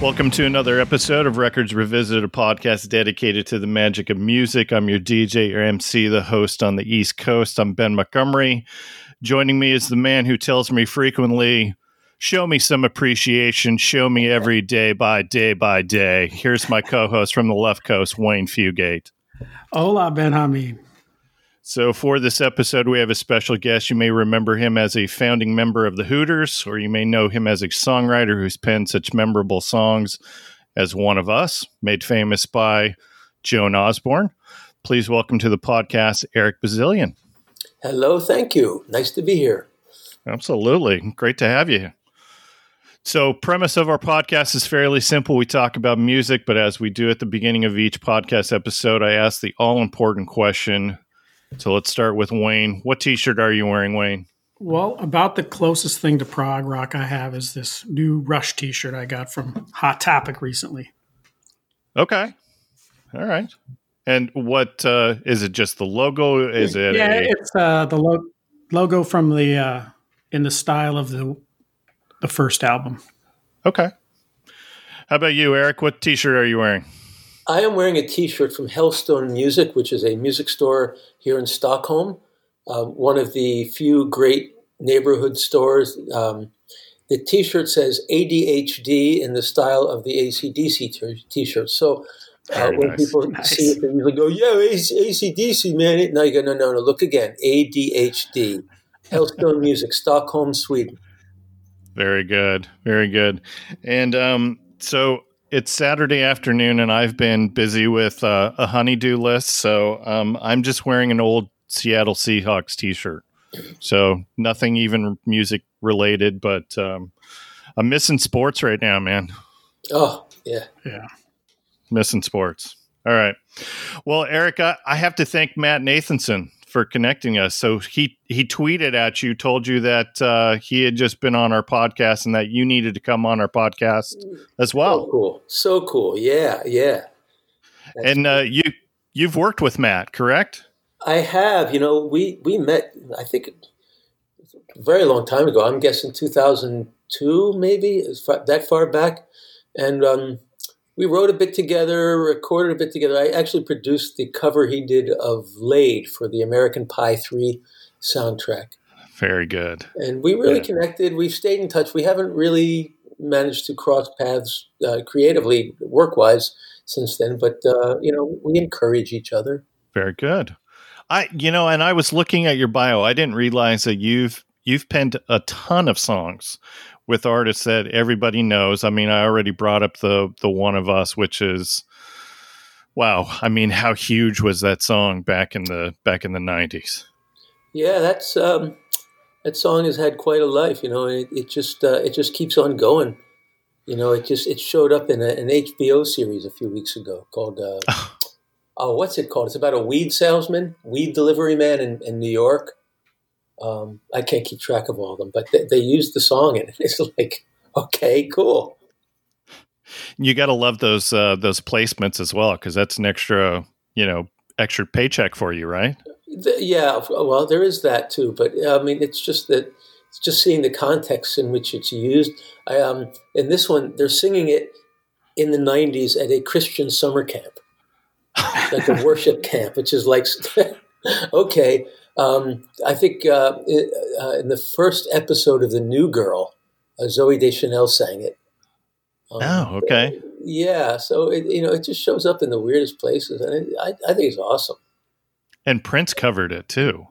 Welcome to another episode of Records Revisited, a podcast dedicated to the magic of music. I'm your DJ, your MC, the host on the East Coast. I'm Ben Montgomery. Joining me is the man who tells me frequently, show me some appreciation, show me every day by day by day. Here's my co-host from the left coast, Wayne Fugate. Hola, Ben Hamid. So for this episode, we have a special guest. You may remember him as a founding member of the Hooters, or you may know him as a songwriter who's penned such memorable songs as One of Us, made famous by Joan Osborne. Please welcome to the podcast, Eric Bazilian. Hello, thank you. Nice to be here. Absolutely. Great to have you. So premise of our podcast is fairly simple. We talk about music, but as we do at the beginning of each podcast episode, I ask the all-important question. So let's start with Wayne. What t-shirt are you wearing, Wayne? Well, about the closest thing to prog rock I have is this new Rush t-shirt I got from Hot Topic recently. Okay. All right. And what, is it just the logo? Is it? Yeah, it's the logo from the, in the style of the first album. Okay. How about you, Eric? What t-shirt are you wearing? I am wearing a t-shirt from Hellstone Music, which is a music store here in Stockholm, one of the few great neighborhood stores. The t-shirt says ADHD in the style of the AC/DC t-shirt. So when people see it, they usually go, yeah, AC/DC, man. And I go, no, look again, ADHD, Hellstone Music, Stockholm, Sweden. Very good, very good. And so... It's Saturday afternoon, and I've been busy with a honey-do list, so I'm just wearing an old Seattle Seahawks t-shirt. So nothing even music-related, but I'm missing sports right now, man. Oh, yeah. Yeah. Missing sports. All right. Well, Eric, I have to thank Matt Nathanson for connecting us. So he tweeted at you, told you that he had just been on our podcast and that you needed to come on our podcast as well. So cool. Yeah. That's and cool. You've worked with Matt, correct? I have. You know, we met, I think, a very long time ago. I'm guessing 2002, maybe, that far back. And we wrote a bit together, recorded a bit together. I actually produced the cover he did of Laid for the American Pie 3 soundtrack. Very good. And we really connected. We've stayed in touch. We haven't really managed to cross paths creatively, work-wise, since then. But, you know, we encourage each other. Very good. And I was looking at your bio. I didn't realize that you've penned a ton of songs with artists that everybody knows. I mean, I already brought up the One of Us, which is, wow. I mean, how huge was that song back in the 90s? Yeah, that's that song has had quite a life, you know. It just keeps on going, you know. It showed up in an HBO series a few weeks ago called what's it called? It's about a weed delivery man in New York. I can't keep track of all of them, but they used the song, and it's like, okay, cool. You got to love those placements as well, because that's an extra, extra paycheck for you, right? Yeah, well, there is that too, but I mean, it's just seeing the context in which it's used. In this one, they're singing it in the '90s at a Christian summer camp, like a worship camp, which is like, okay. I think in the first episode of The New Girl, Zooey Deschanel sang it. Okay. Yeah, so it just shows up in the weirdest places, and I think it's awesome. And Prince covered it too.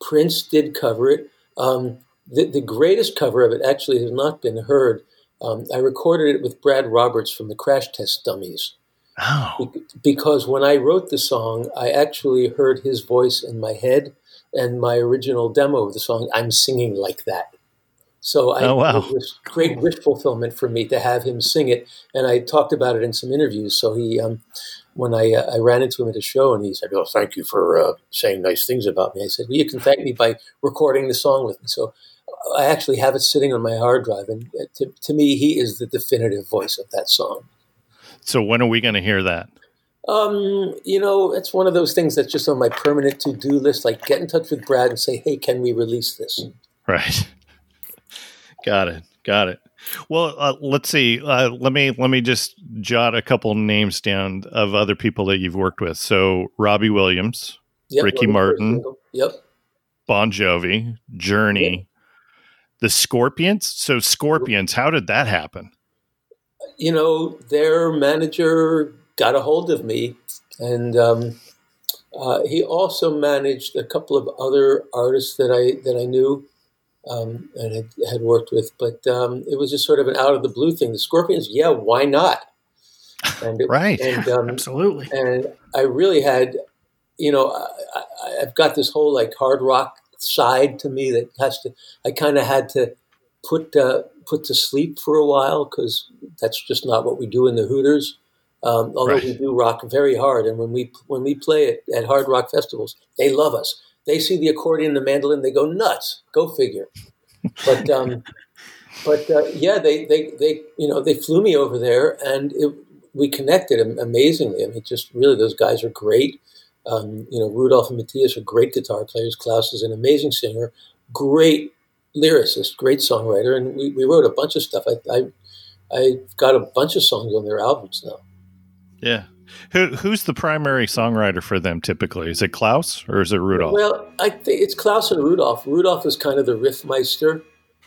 Prince did cover it. The greatest cover of it actually has not been heard. I recorded it with Brad Roberts from the Crash Test Dummies. Oh. Because when I wrote the song, I actually heard his voice in my head. And my original demo of the song, I'm singing like that. So it was great wish fulfillment for me to have him sing it. And I talked about it in some interviews. So he, when I ran into him at a show, and he said, "Oh, thank you for saying nice things about me." I said, "Well, you can thank me by recording the song with me." So I actually have it sitting on my hard drive. And to me, he is the definitive voice of that song. So when are we going to hear that? It's one of those things that's just on my permanent to-do list, like get in touch with Brad and say, hey, can we release this? Right. Got it. Got it. Well, let's see. Let me just jot a couple names down of other people that you've worked with. So Robbie Williams, yep, Ricky Martin, yep, Bon Jovi, Journey, yep. The Scorpions. So Scorpions, how did that happen? You know, their manager got a hold of me, and he also managed a couple of other artists that I knew. And had worked with, but it was just sort of an out of the blue thing. The Scorpions, yeah, why not? And right, and, absolutely. And I really had, you know, I've got this whole like hard rock side to me that has to. I kind of had to put to sleep for a while because that's just not what we do in the Hooters. Although right. We do rock very hard, and when we play it at hard rock festivals, they love us. They see the accordion, the mandolin, they go nuts. Go figure. But, yeah, they flew me over there, and we connected amazingly. I mean, just really, those guys are great. Rudolf and Matthias are great guitar players. Klaus is an amazing singer, great lyricist, great songwriter, and we wrote a bunch of stuff. I got a bunch of songs on their albums now. Yeah. Who's the primary songwriter for them typically? Is it Klaus or is it Rudolf? Well, I think it's Klaus and Rudolf. Rudolf is kind of the riffmeister,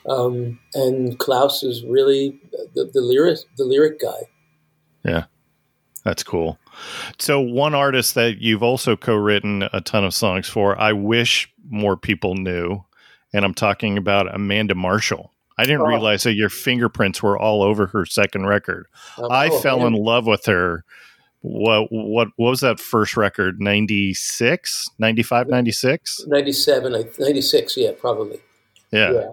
and Klaus is really the lyric guy. Yeah, that's cool. So one artist that you've also co-written a ton of songs for, I wish more people knew, and I'm talking about Amanda Marshall. I didn't realize that your fingerprints were all over her second record. I fell in love with her. What was that first record? 96, 95, 96, 97, 96. Yeah, probably. Yeah.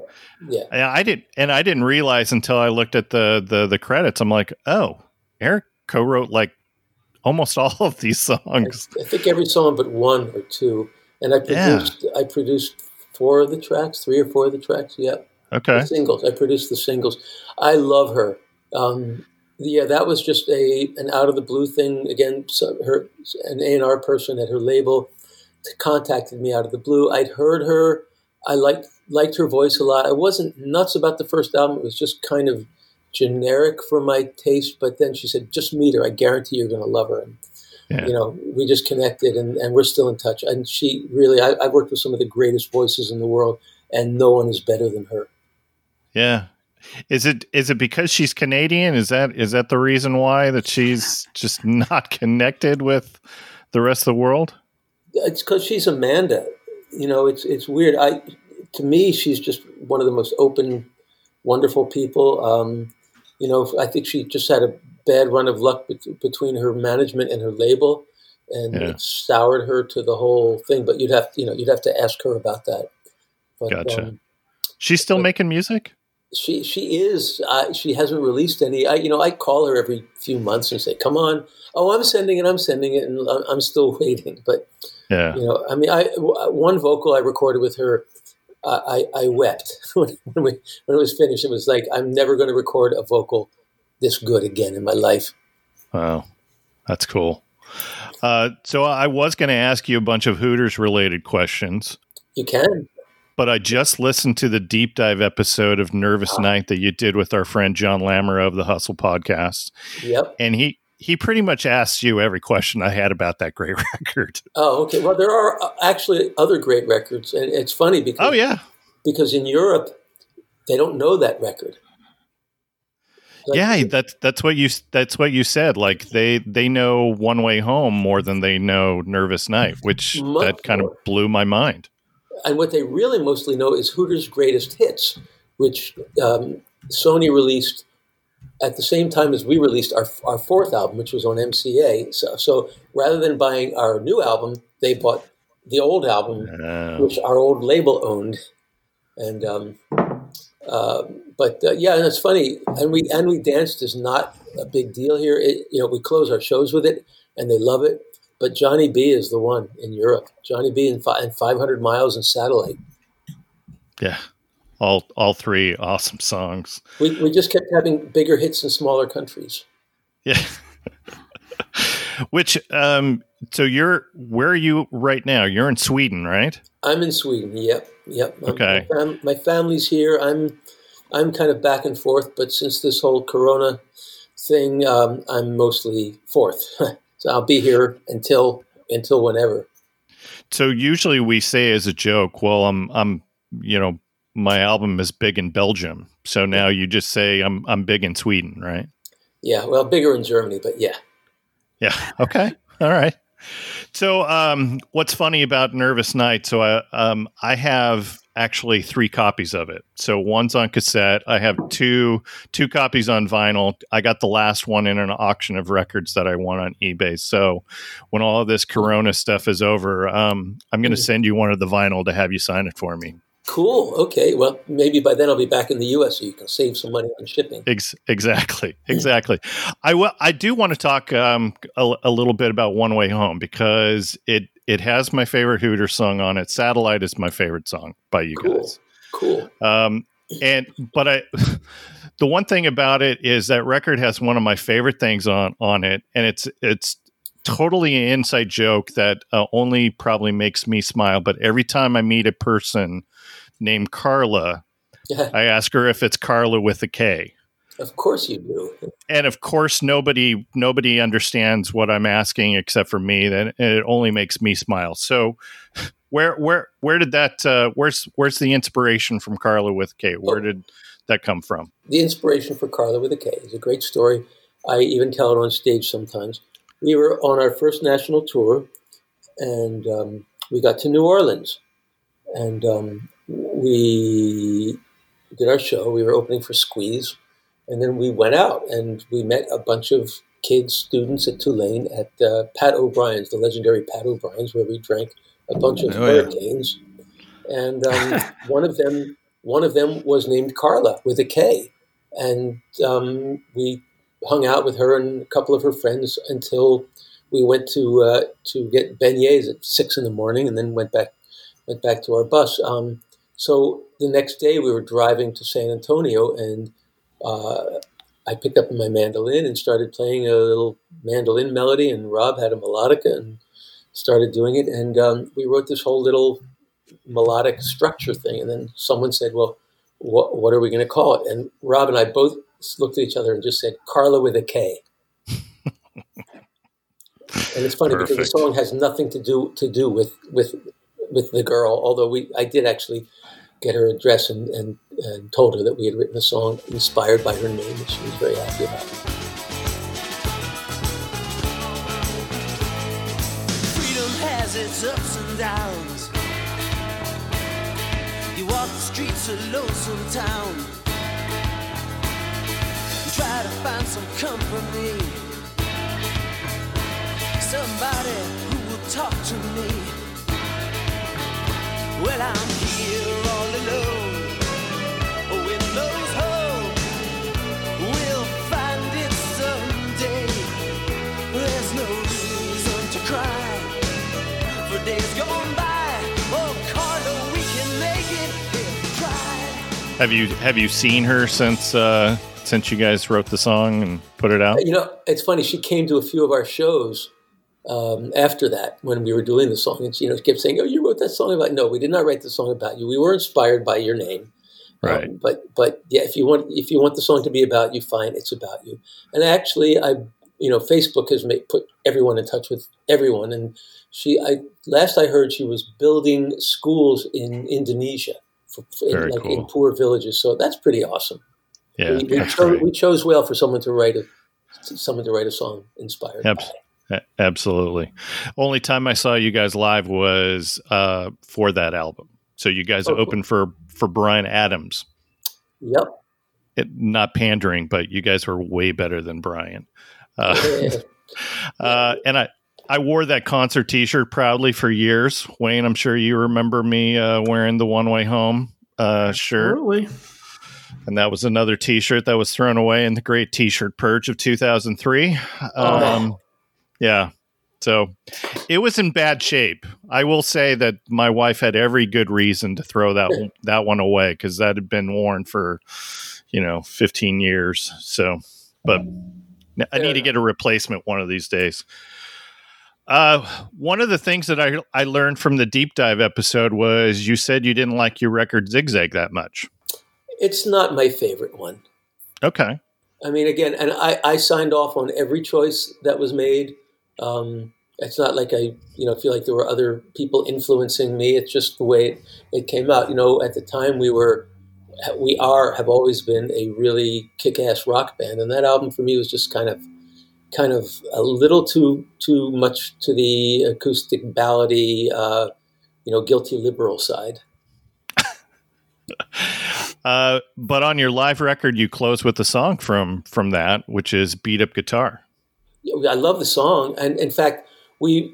I didn't realize until I looked at the credits. I'm like, oh, Eric co-wrote like almost all of these songs. I think every song but one or two. And I produced three or four of the tracks. Yeah. Okay. I produced the singles. I love her. Yeah, that was just an out of the blue thing. Again, an A&R person at her label contacted me out of the blue. I'd heard her. I liked her voice a lot. I wasn't nuts about the first album. It was just kind of generic for my taste. But then she said, "Just meet her. I guarantee you're going to love her." And we just connected, and we're still in touch. And she really, I've worked with some of the greatest voices in the world, and no one is better than her. Yeah. Is it because she's Canadian? Is that the reason why that she's just not connected with the rest of the world? It's because she's Amanda. You know, it's weird. To me, she's just one of the most open, wonderful people. I think she just had a bad run of luck between her management and her label, and it soured her to the whole thing. But you'd have to ask her about that. But, gotcha. She's still making music? She is. She hasn't released any. I call her every few months and say, "Come on! Oh, I'm sending it," and I'm still waiting. But one vocal I recorded with her, I wept when it was finished. It was like, I'm never going to record a vocal this good again in my life. Wow, that's cool. So I was going to ask you a bunch of Hooters related questions. You can. But I just listened to the deep dive episode of Nervous Night that you did with our friend John Lammer of the Hustle Podcast. Yep. And he pretty much asked you every question I had about that great record. Oh, okay. Well, there are actually other great records. And it's funny because because in Europe, they don't know that record. Like, that's what you said. Like they know One Way Home more than they know Nervous Night, which that kind of blew my mind. And what they really mostly know is Hooters' Greatest Hits, which Sony released at the same time as we released our fourth album, which was on MCA. So rather than buying our new album, they bought the old album, which our old label owned. And and it's funny. And we danced is not a big deal here. We close our shows with it, and they love it. But Johnny B is the one in Europe. Johnny B and 500 Miles and Satellite. Yeah, all three awesome songs. We just kept having bigger hits in smaller countries. Yeah. Which so where are you right now? You're in Sweden, right? I'm in Sweden. Yep. Okay. My family's here. I'm I'm kind of back and forth, but since this whole Corona thing, I'm mostly fourth. So I'll be here until whenever. So usually we say as a joke, well, I'm, you know, my album is big in Belgium. So now you just say I'm big in Sweden, right? Yeah. Well, bigger in Germany, but yeah. Yeah. Okay. All right. So what's funny about Nervous Night? So I have actually 3 copies of it. So one's on cassette. I have two copies on vinyl. I got the last one in an auction of records that I won on eBay. So when all of this Corona stuff is over, I'm going to send you one of the vinyl to have you sign it for me. Cool. Okay. Well, maybe by then I'll be back in the U.S. so you can save some money on shipping. Exactly. I do want to talk a little bit about One Way Home because it has my favorite Hooters song on it. Satellite is my favorite song by you guys. Cool. The one thing about it is that record has one of my favorite things on it, and it's totally an inside joke that only probably makes me smile. But every time I meet a person named Carla, I ask her if it's Carla with a K. Of course you do. And of course nobody understands what I'm asking except for me. Then it only makes me smile. So where did that where's the inspiration from Carla with a K? Where did that come from? The inspiration for Carla with a K is a great story. I even tell it on stage sometimes. We were on our first national tour, and we got to New Orleans, and we did our show. We were opening for Squeeze. And then we went out and we met a bunch of kids, students at Tulane at Pat O'Brien's, the legendary Pat O'Brien's, where we drank a bunch of hurricanes. And one of them was named Carla with a K. And we hung out with her and a couple of her friends until we went to get beignets at 6 a.m. and then went back to our bus. So the next day we were driving to San Antonio, and I picked up my mandolin and started playing a little mandolin melody, and Rob had a melodica and started doing it. And we wrote this whole little melodic structure thing. And then someone said, well, what are we going to call it? And Rob and I both looked at each other and just said, Carla with a K. And it's funny because the song has nothing to do with the girl, although I did actually get her address and told her that we had written a song inspired by her name, and she was very happy about it. Freedom has its ups and downs. You walk the streets of lonesome town. You try to find some company, somebody who will talk to me. Well, I'm here all alone. Oh, in those holes, we'll find it someday. There's no reason to cry, for days gone by. Oh, Carla, we can make it if we try. Have you seen her since you guys wrote the song and put it out? You know, it's funny. She came to a few of our shows. After that, when we were doing the song, and she, you know, kept saying, "Oh, you wrote that song about?" No, we did not write the song about you. We were inspired by your name, right? But yeah, if you want the song to be about you, fine, it's about you. And actually, Facebook has put everyone in touch with everyone. And last I heard, she was building schools in Indonesia cool. In poor villages. So that's pretty awesome. Yeah, we chose well for someone to write a song inspired by it. Absolutely. Only time I saw you guys live was for that album. So you guys opened for Bryan Adams. Yep. Not pandering, but you guys were way better than Bryan. And I wore that concert T-shirt proudly for years. Wayne, I'm sure you remember me wearing the One Way Home shirt. Absolutely. And that was another T-shirt that was thrown away in the great T-shirt purge of 2003. Yeah. So it was in bad shape. I will say that my wife had every good reason to throw that one away, because that had been worn for, 15 years. So, but I need to get a replacement one of these days. One of the things that I learned from the deep dive episode was you said you didn't like your record Zigzag that much. It's not my favorite one. Okay. I mean, again, and I signed off on every choice that was made. It's not like I, feel like there were other people influencing me. It's just the way it came out. You know, at the time have always been a really kick-ass rock band. And that album for me was just kind of a little too much to the acoustic ballady, guilty liberal side. But on your live record, you close with a song from that, which is Beat Up Guitar. I love the song. And in fact, we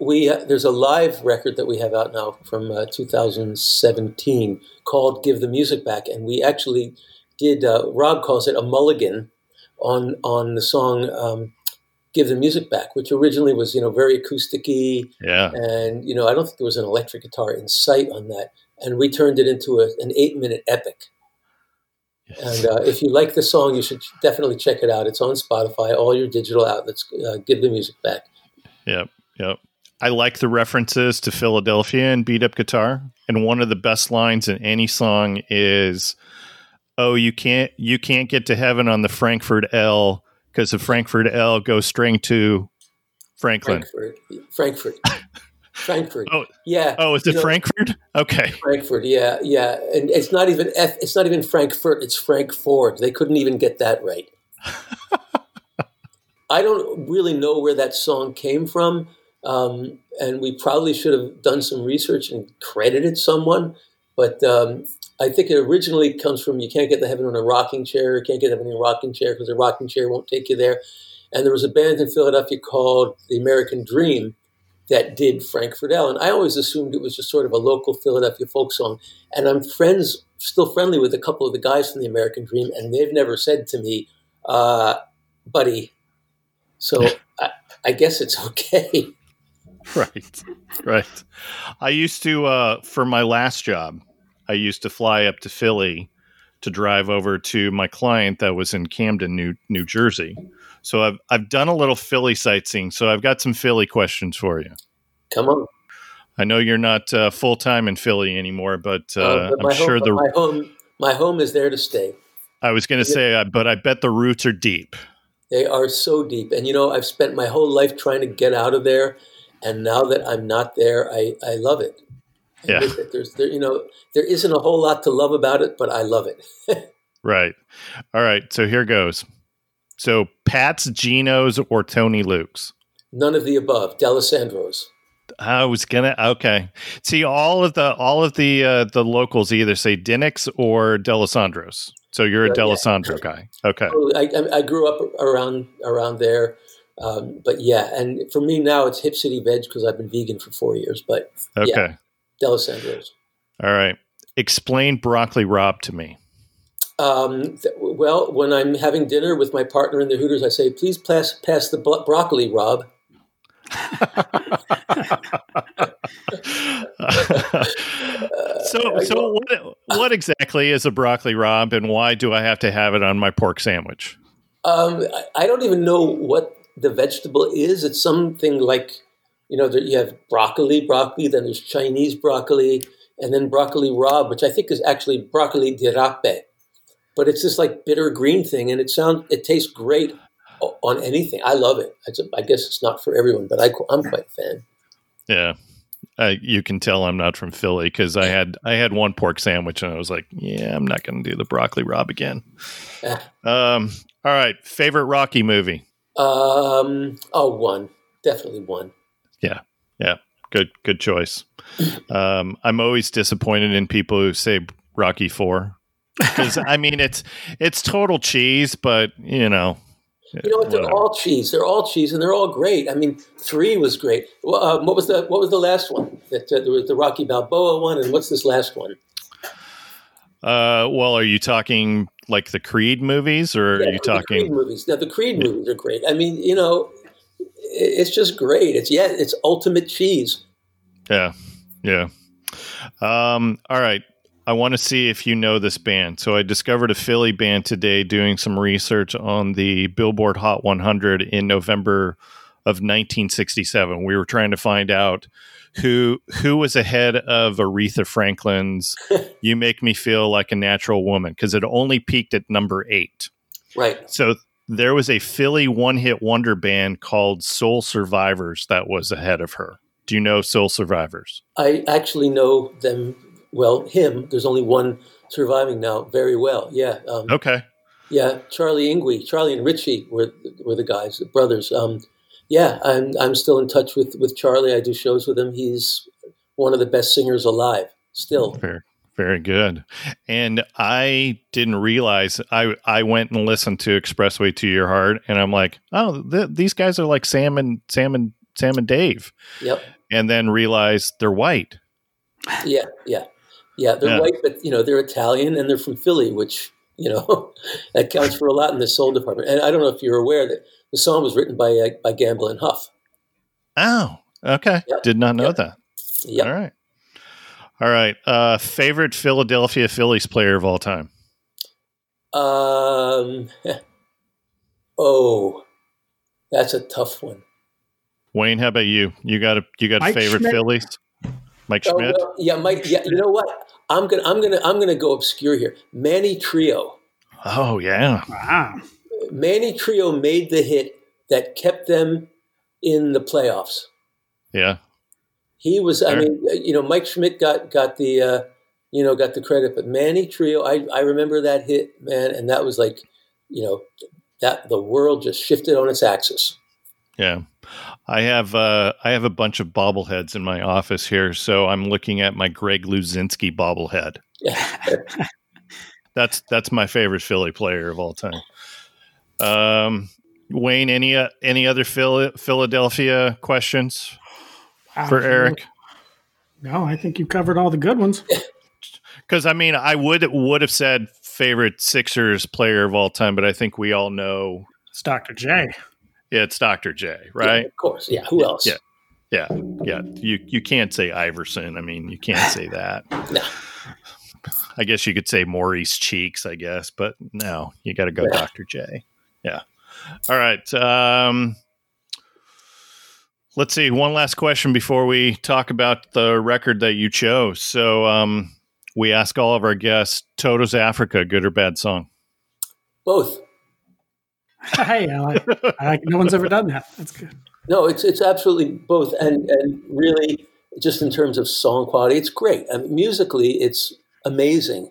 there's a live record that we have out now from 2017 called Give the Music Back. And we actually did, Rob calls it a mulligan on the song Give the Music Back, which originally was, very acoustic-y. Yeah. And, I don't think there was an electric guitar in sight on that. And we turned it into an 8-minute epic. And if you like the song, you should definitely check it out. It's on Spotify, all your digital outlets. Give the Music Back. Yep. I like the references to Philadelphia and Beat Up Guitar. And one of the best lines in any song is, "Oh, you can't get to heaven on the Frankfurt L because the Frankfurt L goes string to Franklin." Frankfurt. Oh, yeah. Oh, is it Frankfurt? Okay. Frankfurt, yeah. And it's not even Frankfurt, it's Frank Ford. They couldn't even get that right. I don't really know where that song came from. And we probably should have done some research and credited someone. But I think it originally comes from you can't get to heaven on a rocking chair. You can't get to heaven in a rocking chair because a rocking chair won't take you there. And there was a band in Philadelphia called the American Dream that did Frankfurt L. And I always assumed it was just sort of a local Philadelphia folk song. And I'm still friendly with a couple of the guys from the American Dream, and they've never said to me, buddy. So I guess it's okay. Right. I used to, for my last job, I used to fly up to Philly to drive over to my client that was in Camden, New Jersey. So I've done a little Philly sightseeing. So I've got some Philly questions for you. Come on. I know you're not full time in Philly anymore, but my home is there to stay. I was going to say, but I bet the roots are deep. They are so deep, and I've spent my whole life trying to get out of there, and now that I'm not there, I love it. There isn't a whole lot to love about it, but I love it. Right. All right. So here goes. So Pat's, Geno's, or Tony Luke's? None of the above. D'Alessandro's. I was gonna. Okay. See, all of the the locals either say Dinnick's or D'Alessandro's. So you're a D'Alessandro guy. Okay. I grew up around there, but yeah. And for me now, it's Hip City Veg because I've been vegan for 4 years. But okay. Yeah, D'Alessandro's. All right. Explain broccoli rabe to me. Well, when I'm having dinner with my partner in the Hooters, I say, please pass the broccoli, Rob. So what exactly is a broccoli rabe, and why do I have to have it on my pork sandwich? I don't even know what the vegetable is. It's something like, you have broccoli, then there's Chinese broccoli, and then broccoli rabe, which I think is actually broccoli di rape. But it's this like bitter green thing, and it tastes great on anything. I love it. I guess it's not for everyone, but I'm quite a fan. Yeah, you can tell I'm not from Philly because I had one pork sandwich, and I was like, yeah, I'm not going to do the broccoli rabe again. All right, favorite Rocky movie? One, definitely one. Yeah, good choice. I'm always disappointed in people who say Rocky IV. Because it's total cheese, but they're all cheese. They're all cheese, and they're all great. 3 was great. Well, what was the last one? That there was the Rocky Balboa one, and what's this last one? Well, are you talking like the Creed movies, or are you talking Creed movies? Now, the Creed movies are great. It's just great. It's ultimate cheese. Yeah. All right. I want to see if you know this band. So I discovered a Philly band today doing some research on the Billboard Hot 100 in November of 1967. We were trying to find out who was ahead of Aretha Franklin's You Make Me Feel Like a Natural Woman, because it only peaked at number 8. Right. So there was a Philly one-hit wonder band called Soul Survivors that was ahead of her. Do you know Soul Survivors? I actually know them, well, him. There's only one surviving now very well. Yeah. Okay. Yeah, Charlie Ingui, Charlie and Richie were the guys, the brothers. Yeah, I'm still in touch with Charlie. I do shows with him. He's one of the best singers alive still. Very good. And I didn't realize I went and listened to Expressway to Your Heart, and I'm like, oh, these guys are like Sam and Dave. Yep. And then realized they're white. Yeah. They're white, but they're Italian and they're from Philly, which. That counts for a lot in the soul department. And I don't know if you're aware that the song was written by Gamble and Huff. Oh, okay. Yep. Did not know that. Yeah. All right. Favorite Philadelphia Phillies player of all time? Oh, that's a tough one. Wayne, how about you? You got a favorite Schmidt. Phillies? Mike Schmidt? Well, yeah, Mike. Yeah, you know what? I'm gonna go obscure here. Manny Trio. Oh yeah! Wow. Manny Trio made the hit that kept them in the playoffs. Yeah. He was. Sure. I mean, Mike Schmidt got the credit, but Manny Trio. I remember that hit, man, and that was like, that the world just shifted on its axis. Yeah. I have a bunch of bobbleheads in my office here, so I'm looking at my Greg Luzinski bobblehead. Yeah. That's my favorite Philly player of all time. Wayne, any other Philadelphia questions for Eric? No, I think you covered all the good ones. Because I would have said favorite Sixers player of all time, but I think we all know it's Dr. J. Yeah, it's Dr. J, right? Yeah, of course. Yeah. Who else? Yeah. You can't say Iverson. You can't say that. No. I guess you could say Maurice Cheeks, I guess. But no, you got to go Dr. J. Yeah. All right. Let's see. One last question before we talk about the record that you chose. So we ask all of our guests, Toto's Africa, good or bad song? Both. Hey, I no one's ever done that. That's good. No, it's absolutely both, and really, just in terms of song quality, it's great. Musically, it's amazing.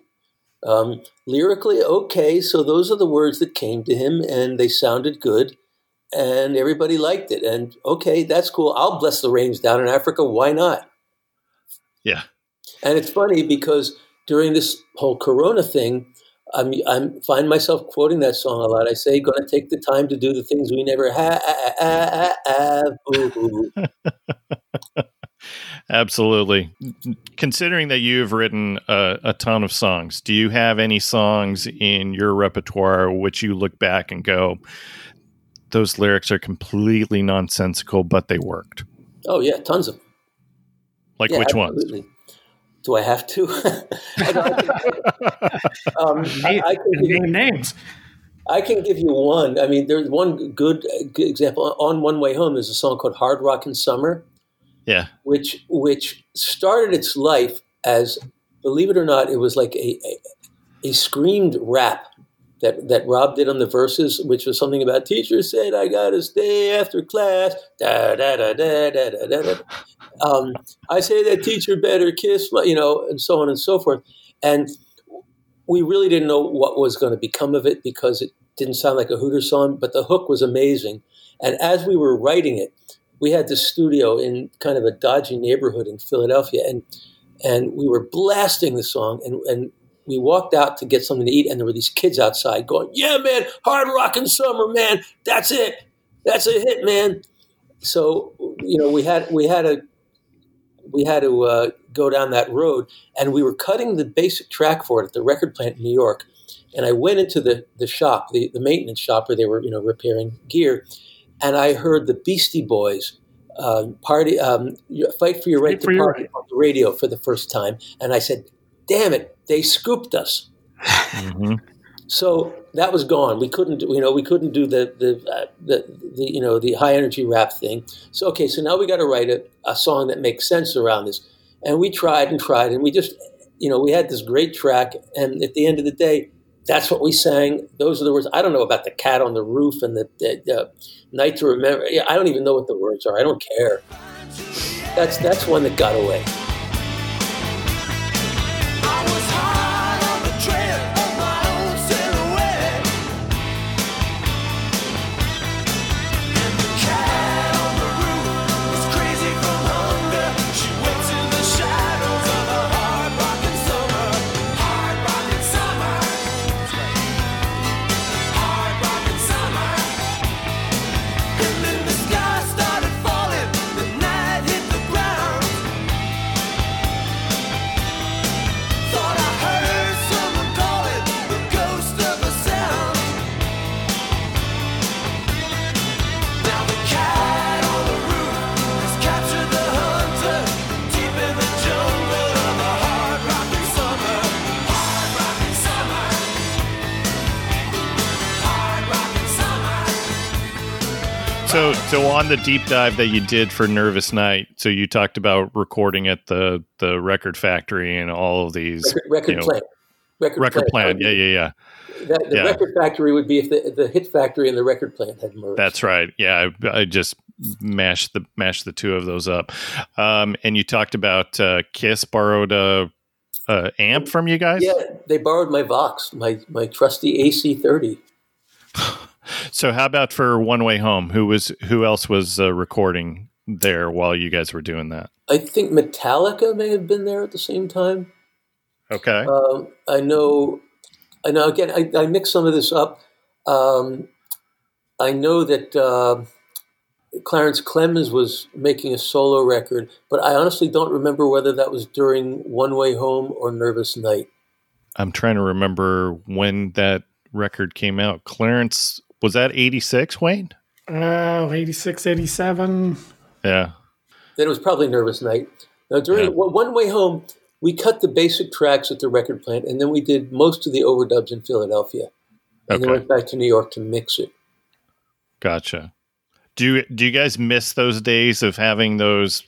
Lyrically, okay. So those are the words that came to him, and they sounded good, and everybody liked it. And okay, that's cool. I'll bless the rains down in Africa. Why not? Yeah. And it's funny because during this whole Corona thing. I find myself quoting that song a lot. I say, "Gonna take the time to do the things we never have." Absolutely. Considering that you've written a ton of songs, do you have any songs in your repertoire which you look back and go, "Those lyrics are completely nonsensical, but they worked"? Oh yeah, tons of them. Like which ones? Do I have to? I can give you one. There's one good example. On One Way Home, there's a song called Hard Rockin' Summer. Yeah. Which started its life as, believe it or not, it was like a screamed rap that Rob did on the verses, which was something about teacher said, I got to stay after class. Da, da, da, da, da, da, da. I say that teacher better kiss, and so on and so forth. And we really didn't know what was going to become of it because it didn't sound like a Hooters song, but the hook was amazing. And as we were writing it, we had this studio in kind of a dodgy neighborhood in Philadelphia, and we were blasting the song, and we walked out to get something to eat, and there were these kids outside going, yeah, man, hard rockin' summer, man. That's it. That's a hit, man. So, we had to go down that road, and we were cutting the basic track for it at the Record Plant in New York. And I went into the shop, the maintenance shop where they were, repairing gear. And I heard the Beastie Boys Fight for Your Right to Party on the radio for the first time. And I said, damn it. They scooped us. Mm-hmm. So that was gone. We couldn't, we couldn't do the high energy rap thing. So okay, so now we got to write a song that makes sense around this. And we tried, and we just, we had this great track. And at the end of the day, that's what we sang. Those are the words. I don't know about the cat on the roof and the night to remember. I don't even know what the words are. I don't care. That's one that got away. So on the deep dive that you did for Nervous Night, so you talked about recording at the record factory and all of these. Record plant. Yeah. The record factory would be if the hit factory and the record plant had merged. That's right. Yeah, I just mashed the two of those up. And you talked about Kiss borrowed an amp from you guys? Yeah, they borrowed my Vox, my trusty AC30. So how about for One Way Home? Who else was recording there while you guys were doing that? I think Metallica may have been there at the same time. Okay. I know. Again, I mixed some of this up. I know that Clarence Clemens was making a solo record, but I honestly don't remember whether that was during One Way Home or Nervous Night. I'm trying to remember when that record came out. Clarence... Was that 86, Wayne? 86, 87. Yeah. Then it was probably Nervous Night. Now, during One Way Home, we cut the basic tracks at the record plant, and then we did most of the overdubs in Philadelphia. And then went back to New York to mix it. Gotcha. Do you guys miss those days of having those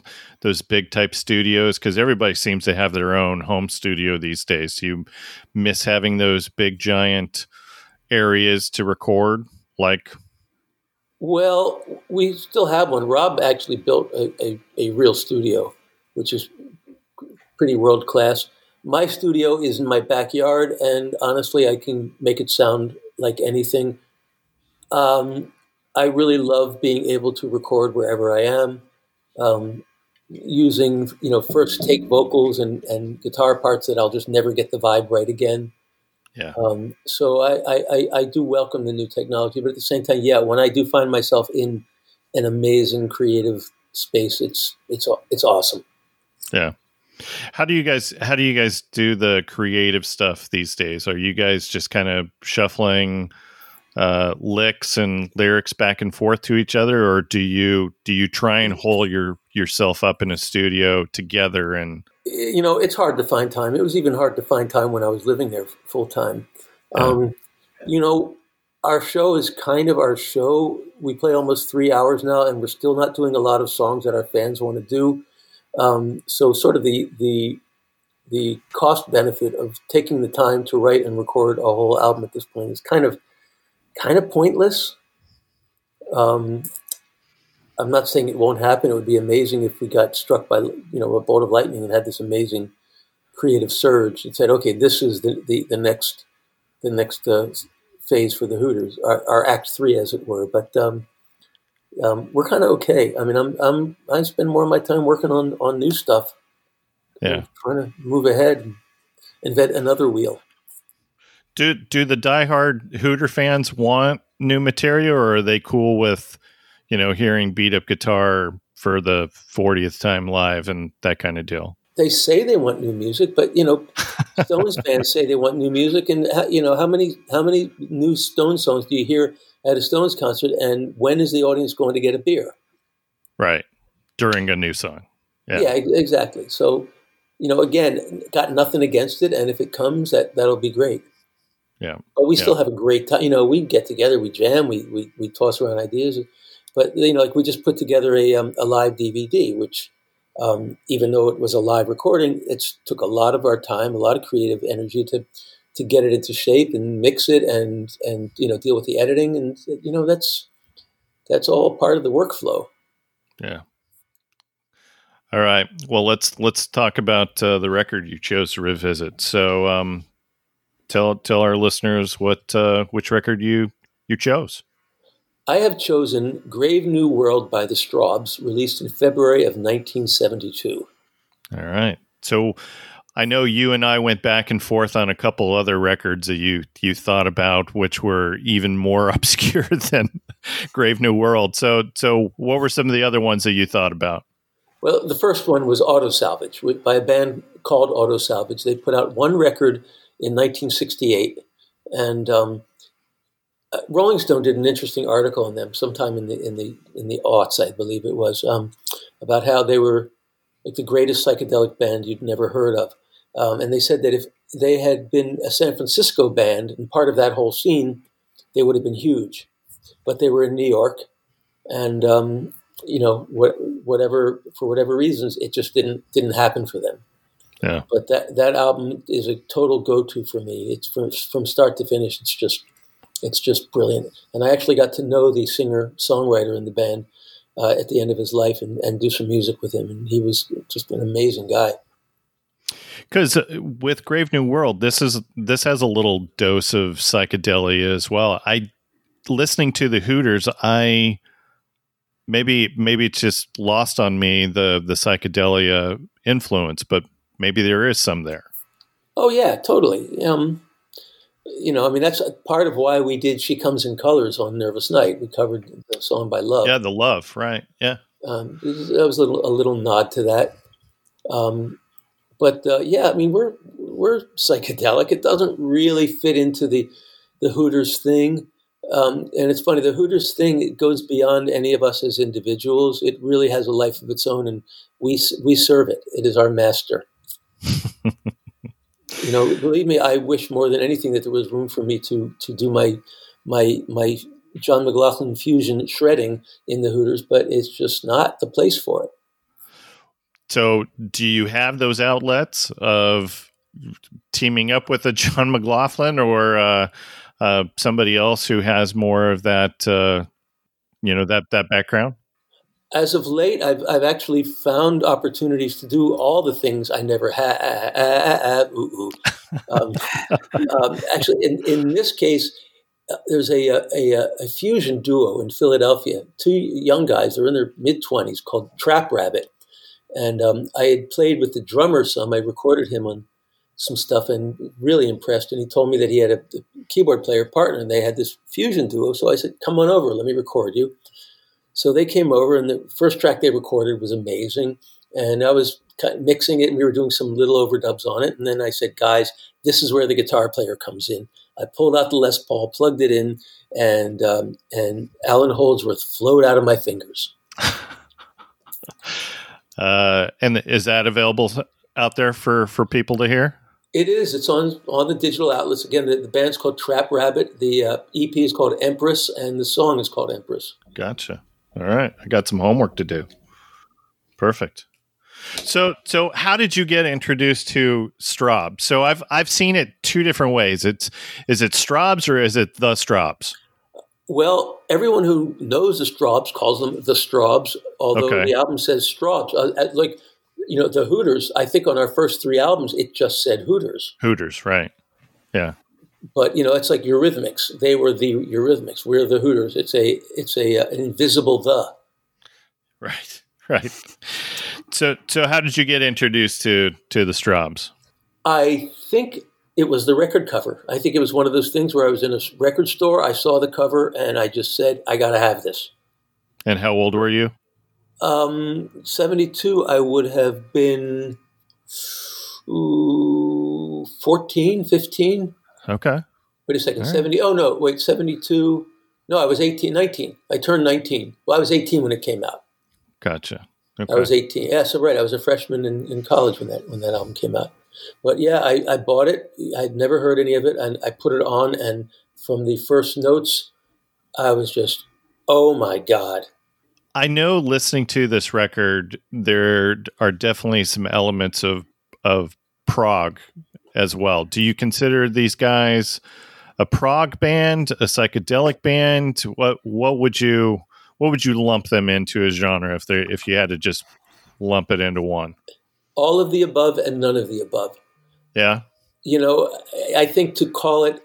big type studios? Because everybody seems to have their own home studio these days. Do you miss having those big, giant areas to record? Well, we still have one. Rob actually built a real studio, which is pretty world class. My studio is in my backyard, and honestly, I can make it sound like anything. I really love being able to record wherever I am, using first take vocals and guitar parts that I'll just never get the vibe right again. Yeah. So I do welcome the new technology, but at the same time, when I do find myself in an amazing creative space, it's awesome. Yeah. How do you guys do the creative stuff these days? Are you guys just kind of shuffling licks and lyrics back and forth to each other, or do you try and hold yourself up in a studio together? And it's hard to find time. It was even hard to find time when I was living there full time. Our show is kind of our show. We play almost 3 hours now, and we're still not doing a lot of songs that our fans want to do. So sort of the cost benefit of taking the time to write and record a whole album at this point is kind of pointless. I'm not saying it won't happen. It would be amazing if we got struck by, a bolt of lightning and had this amazing creative surge and said, okay, this is the next phase for the Hooters, our act 3, as it were. But we're kind of okay. I mean, I spend more of my time working on new stuff. Yeah. Trying to move ahead and invent another wheel. Do the diehard Hooter fans want new material, or are they cool with hearing beat up guitar for the 40th time live and that kind of deal? They say they want new music, but Stones fans say they want new music, and how many new Stones songs do you hear at a Stones concert? And when is the audience going to get a beer? Right, during a new song. Yeah, exactly. So again, got nothing against it, and if it comes, that'll be great. Yeah. But we still have a great time. You know, we get together, we jam, we toss around ideas. But, you know, like we just put together a live DVD, which even though it was a live recording, it took a lot of our time, a lot of creative energy to get it into shape and mix it and, you know, deal with the editing. And, you know, that's all part of the workflow. Yeah. All right. Well, let's talk about the record you chose to revisit. So tell our listeners which record you chose. I have chosen Grave New World by the Strawbs, released in February of 1972. All right. So I know you and I went back and forth on a couple other records that you thought about, which were even more obscure than Grave New World. So what were some of the other ones that you thought about? Well, the first one was Auto Salvage by a band called Auto Salvage. They put out one record in 1968, and Rolling Stone did an interesting article on them sometime in the aughts, I believe it was, about how they were like the greatest psychedelic band you'd never heard of, and they said that if they had been a San Francisco band and part of that whole scene, they would have been huge, but they were in New York, and you know, whatever reasons, it just didn't happen for them. Yeah. But that album is a total go-to for me. It's from start to finish. It's just brilliant. And I actually got to know the singer-songwriter in the band at the end of his life and do some music with him. And he was just an amazing guy. Because with Grave New World, this has a little dose of psychedelia as well. Listening to the Hooters, Maybe it's just lost on me the psychedelia influence, but maybe there is some there. Oh yeah, totally. You know, I mean, that's part of why we did "She Comes in Colors" on Nervous Night. We covered the song by Love. Yeah, the Love, right? Yeah, that was a little nod to that. Yeah, I mean, we're psychedelic. It doesn't really fit into the Hooters thing. And it's funny, the Hooters thing, it goes beyond any of us as individuals. It really has a life of its own, and we serve it. It is our master. You know, believe me, I wish more than anything that there was room for me to do my John McLaughlin fusion shredding in the Hooters, but it's just not the place for it. So do you have those outlets of teaming up with a John McLaughlin or somebody else who has more of that, you know, that background? As of late, I've actually found opportunities to do all the things I never had. Actually, in this case, there's a fusion duo in Philadelphia. Two young guys, they're in their mid-20s, called Trap Rabbit. And I had played with the drummer some. I recorded him on some stuff and really impressed. And he told me that he had a keyboard player partner and they had this fusion duo. So I said, come on over, let me record you. So they came over and the first track they recorded was amazing. And I was kind of mixing it and we were doing some little overdubs on it. And then I said, guys, this is where the guitar player comes in. I pulled out the Les Paul, plugged it in, and Alan Holdsworth flowed out of my fingers. And is that available out there for people to hear? It is. It's on the digital outlets. Again, the band's called Trap Rabbit. The EP is called Empress, and the song is called Empress. Gotcha. All right. I got some homework to do. Perfect. So how did you get introduced to Straub? So I've seen it two different ways. Is it Straubs or is it the Straubs? Well, everyone who knows the Straubs calls them the Straubs, although The album says Straubs. You know, the Hooters, I think on our first three albums, it just said Hooters. Hooters, right. Yeah. But, you know, it's like Eurythmics. They were the Eurythmics. We're the Hooters. It's an invisible the. Right. So how did you get introduced to the Straubs? I think it was the record cover. I think it was one of those things where I was in a record store, I saw the cover, and I just said, I got to have this. And how old were you? 72, I would have been 14, 15. Okay. Wait a second. Right. 72. No, I was 19. I turned 19. Well, I was 18 when it came out. Gotcha. Okay. I was 18. Yeah, so right. I was a freshman in college when that album came out. But yeah, I bought it. I'd never heard any of it. And I put it on, and from the first notes, I was just, oh my God. I know listening to this record, there are definitely some elements of prog as well. Do you consider these guys a prog band, a psychedelic band? What would you lump them into a genre if you had to just lump it into one? All of the above and none of the above. Yeah. You know, I think to call it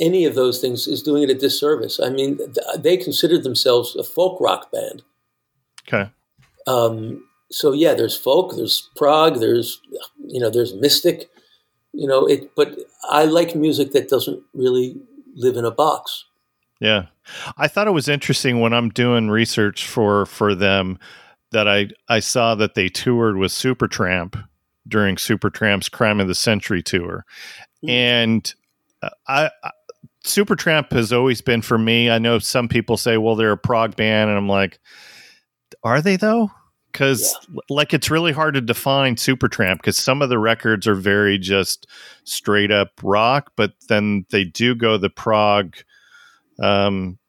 any of those things is doing it a disservice. I mean, they considered themselves a folk rock band. Okay. So yeah, there's folk, there's prog, there's mystic, but I like music that doesn't really live in a box. Yeah. I thought it was interesting when I'm doing research for them, that I saw that they toured with Supertramp during Supertramp's Crime of the Century tour. And Supertramp has always been, for me, I know some people say, well, they're a prog band. And I'm like, are they though? Because it's really hard to define Supertramp, because some of the records are very just straight up rock, but then they do go the prog,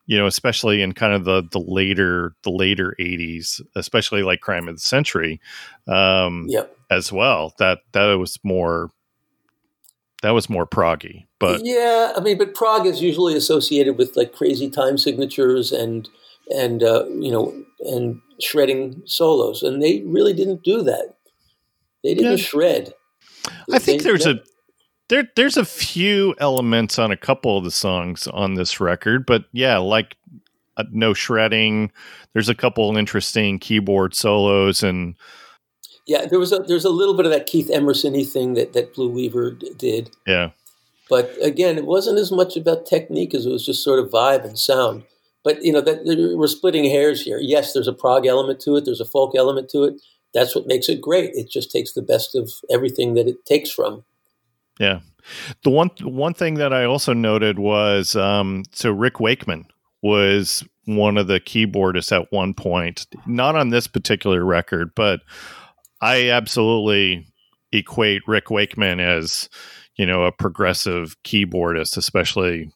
especially in kind of the later 80s, especially like Crime of the Century, as well. That was more proggy, but yeah, I mean, but prog is usually associated with like crazy time signatures and shredding solos, and they really didn't do that. They didn't shred. There's a few elements on a couple of the songs on this record, but yeah, like no shredding. There's a couple of interesting keyboard solos, and yeah, there's a little bit of that Keith Emerson-y thing that Blue Weaver did. Yeah, but again, it wasn't as much about technique as it was just sort of vibe and sound. But we're splitting hairs here. Yes, there's a prog element to it. There's a folk element to it. That's what makes it great. It just takes the best of everything that it takes from. Yeah. The one thing that I also noted was, so Rick Wakeman was one of the keyboardists at one point, not on this particular record, but I absolutely equate Rick Wakeman as, a progressive keyboardist, especially,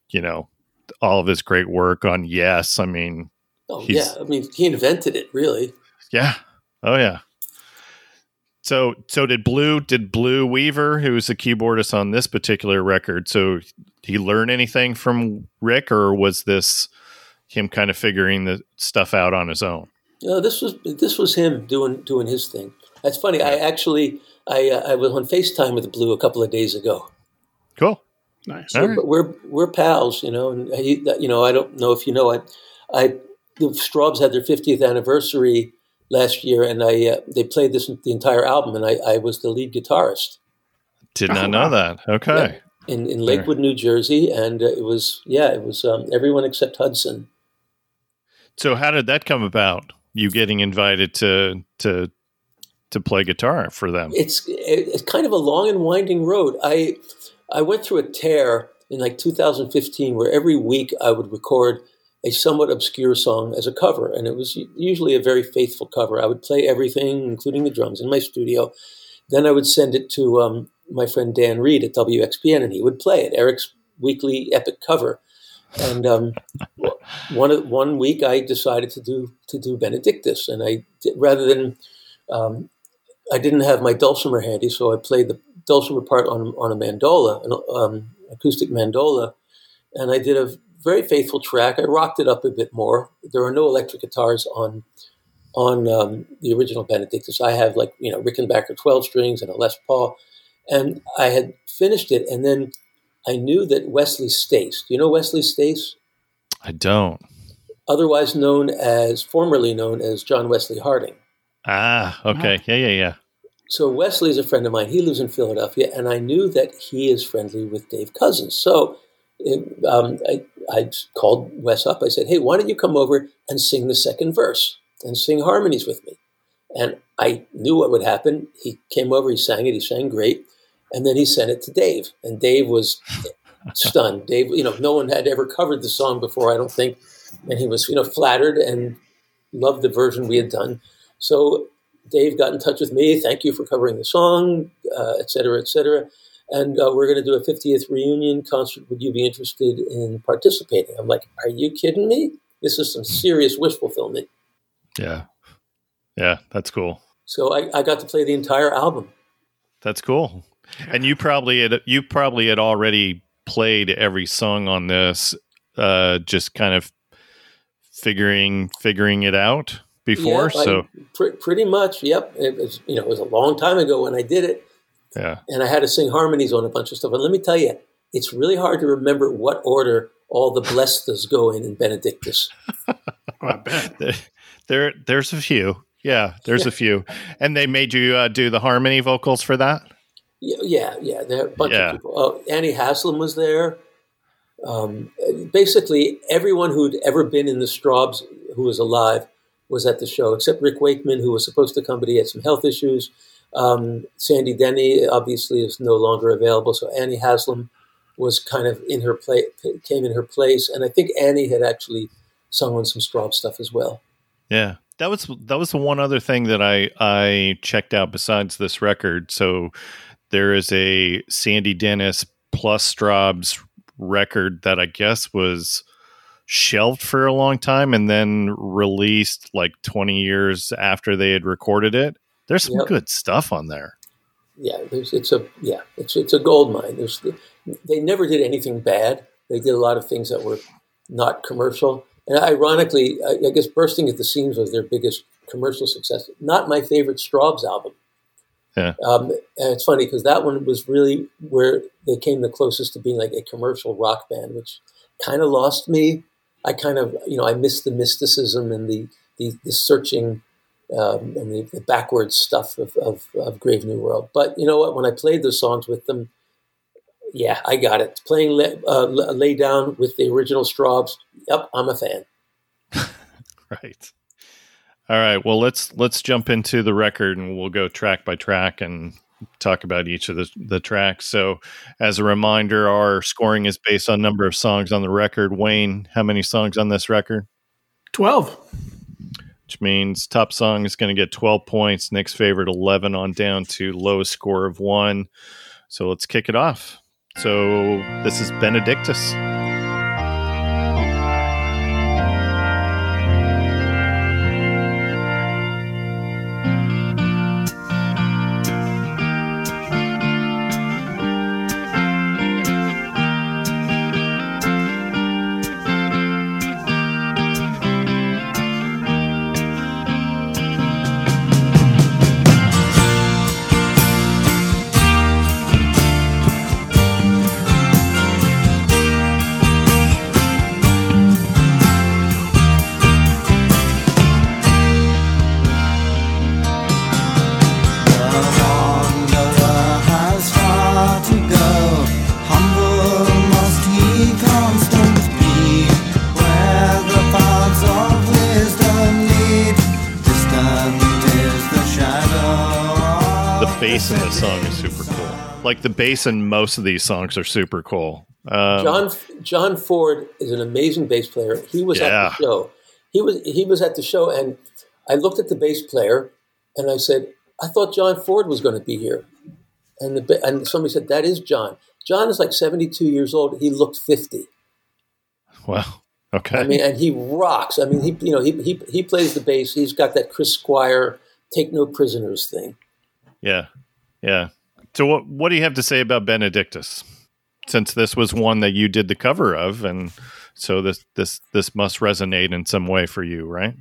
all of his great work on Yes. I mean, he invented it, really. Yeah. Oh yeah. So did Blue Weaver, who was the keyboardist on this particular record, so he learn anything from Rick, or was this him kind of figuring the stuff out on his own? No, this was him doing his thing. That's funny. Yeah. I was on FaceTime with Blue a couple of days ago. Cool, nice. So right. We're pals, And he, I don't know if the Strawbs had their 50th anniversary last year, and they played the entire album, and I was the lead guitarist. Did not know that. Okay. Yeah. In Lakewood, New Jersey, and it was everyone except Hudson. So how did that come about? You getting invited to play guitar for them? It's kind of a long and winding road. I went through a tear in like 2015 where every week I would record a somewhat obscure song as a cover. And it was usually a very faithful cover. I would play everything, including the drums, in my studio. Then I would send it to my friend Dan Reed at WXPN, and he would play it, Eric's weekly epic cover. And one week I decided to do Benedictus. And I did, rather than, I didn't have my dulcimer handy, so I played the dulcimer part on a mandola, an acoustic mandola. And I did a very faithful track. I rocked it up a bit more. There are no electric guitars on the original Benedictus. I have Rickenbacker 12 strings and a Les Paul, and I had finished it. And then I knew that Wesley Stace. Do you know Wesley Stace? I don't. Formerly known as John Wesley Harding. Ah, okay, yeah. So Wesley is a friend of mine. He lives in Philadelphia, and I knew that he is friendly with Dave Cousins. So. I called Wes up. I said, hey, why don't you come over and sing the second verse and sing harmonies with me? And I knew what would happen. He came over, he sang it, he sang great. And then he sent it to Dave. And Dave was stunned. Dave, no one had ever covered the song before, I don't think. And he was, flattered and loved the version we had done. So Dave got in touch with me. Thank you for covering the song, et cetera, et cetera. And we're going to do a 50th reunion concert. Would you be interested in participating? I'm like, are you kidding me? This is some serious wish fulfillment. Yeah. Yeah, that's cool. So I got to play the entire album. That's cool. And you probably had already played every song on this, just kind of figuring it out before. Yeah, so pretty much, yep. It was a long time ago when I did it. Yeah. And I had to sing harmonies on a bunch of stuff. And let me tell you, it's really hard to remember what order all the blestas go in Benedictus. I bet. There's a few. Yeah, there's a few. And they made you do the harmony vocals for that? Yeah. There are a bunch of people. Annie Haslam was there. Basically, everyone who'd ever been in the Strawbs who was alive was at the show, except Rick Wakeman, who was supposed to come, but he had some health issues. Sandy Denny, obviously, is no longer available. So Annie Haslam was kind of came in her place. And I think Annie had actually sung on some Strawbs stuff as well. Yeah. That was the one other thing that I checked out besides this record. So there is a Sandy Dennis plus Strawbs record that I guess was shelved for a long time and then released like 20 years after they had recorded it. There's some good stuff on there. Yeah, it's a gold mine. They never did anything bad. They did a lot of things that were not commercial. And ironically, I guess Bursting at the Seams was their biggest commercial success. Not my favorite Strawbs album. Yeah. And it's funny because that one was really where they came the closest to being like a commercial rock band, which kind of lost me. I kind of, I missed the mysticism and the searching and the backwards stuff of Grave New World. But you know what? When I played those songs with them, yeah, I got it. Playing Lay Down with the original Strawbs. Yep, I'm a fan. Right. All right. Well, let's jump into the record and we'll go track by track and talk about each of the tracks. So as a reminder, our scoring is based on number of songs on the record. Wayne, how many songs on this record? 12. Which means top song is going to get 12 points. Next favorite, 11 on down to lowest score of 1. So let's kick it off. So this is Benedictus. Like the bass in most of these songs are super cool. John Ford is an amazing bass player. He was at the show. He was at the show, and I looked at the bass player, and I said, I thought John Ford was going to be here. And somebody said, that is John. John is like 72 years old. He looked 50. Wow. Okay. I mean, and he rocks. I mean, he plays the bass. He's got that Chris Squire "Take No Prisoners" thing. Yeah. Yeah. So what do you have to say about Benedictus? Since this was one that you did the cover of, and so this must resonate in some way for you, right?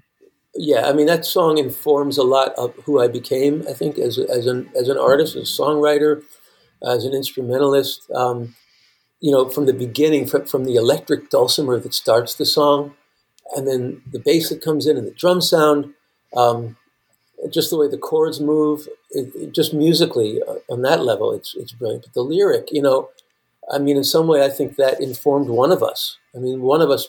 Yeah, I mean that song informs a lot of who I became. I think as an artist, as a songwriter, as an instrumentalist. From the beginning, from the electric dulcimer that starts the song, and then the bass that comes in and the drum sound. Just the way the chords move, just musically on that level, it's brilliant. But the lyric, I mean, in some way, I think that informed one of us. I mean, one of us,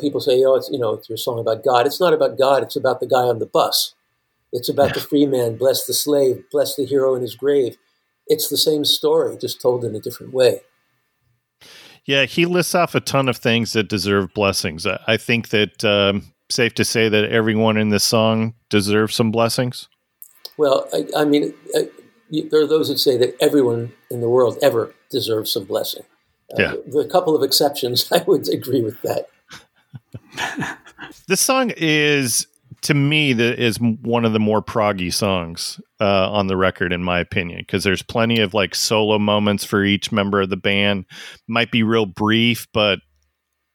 people say, it's your song about God. It's not about God. It's about the guy on the bus. It's about the free man, bless the slave, bless the hero in his grave. It's the same story, just told in a different way. Yeah, he lists off a ton of things that deserve blessings. I think that... safe to say that everyone in this song deserves some blessings? Well, I mean, there are those that say that everyone in the world ever deserves some blessing. Yeah. With a couple of exceptions, I would agree with that. This song is, to me, is one of the more proggy songs on the record, in my opinion, because there's plenty of like solo moments for each member of the band. Might be real brief, but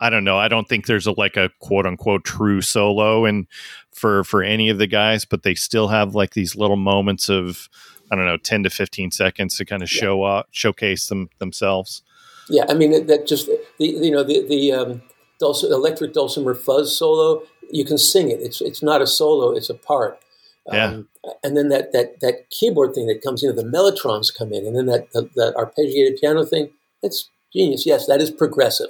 I don't know. I don't think there's a quote unquote true solo and for any of the guys, but they still have like these little moments of, I don't know, 10 to 15 seconds to kind of showcase themselves. Yeah, I mean, that just the electric dulcimer fuzz solo, you can sing it. It's not a solo, it's a part. And then that keyboard thing that comes in, the mellotrons come in, and then that arpeggiated piano thing, that's genius. Yes, that is progressive.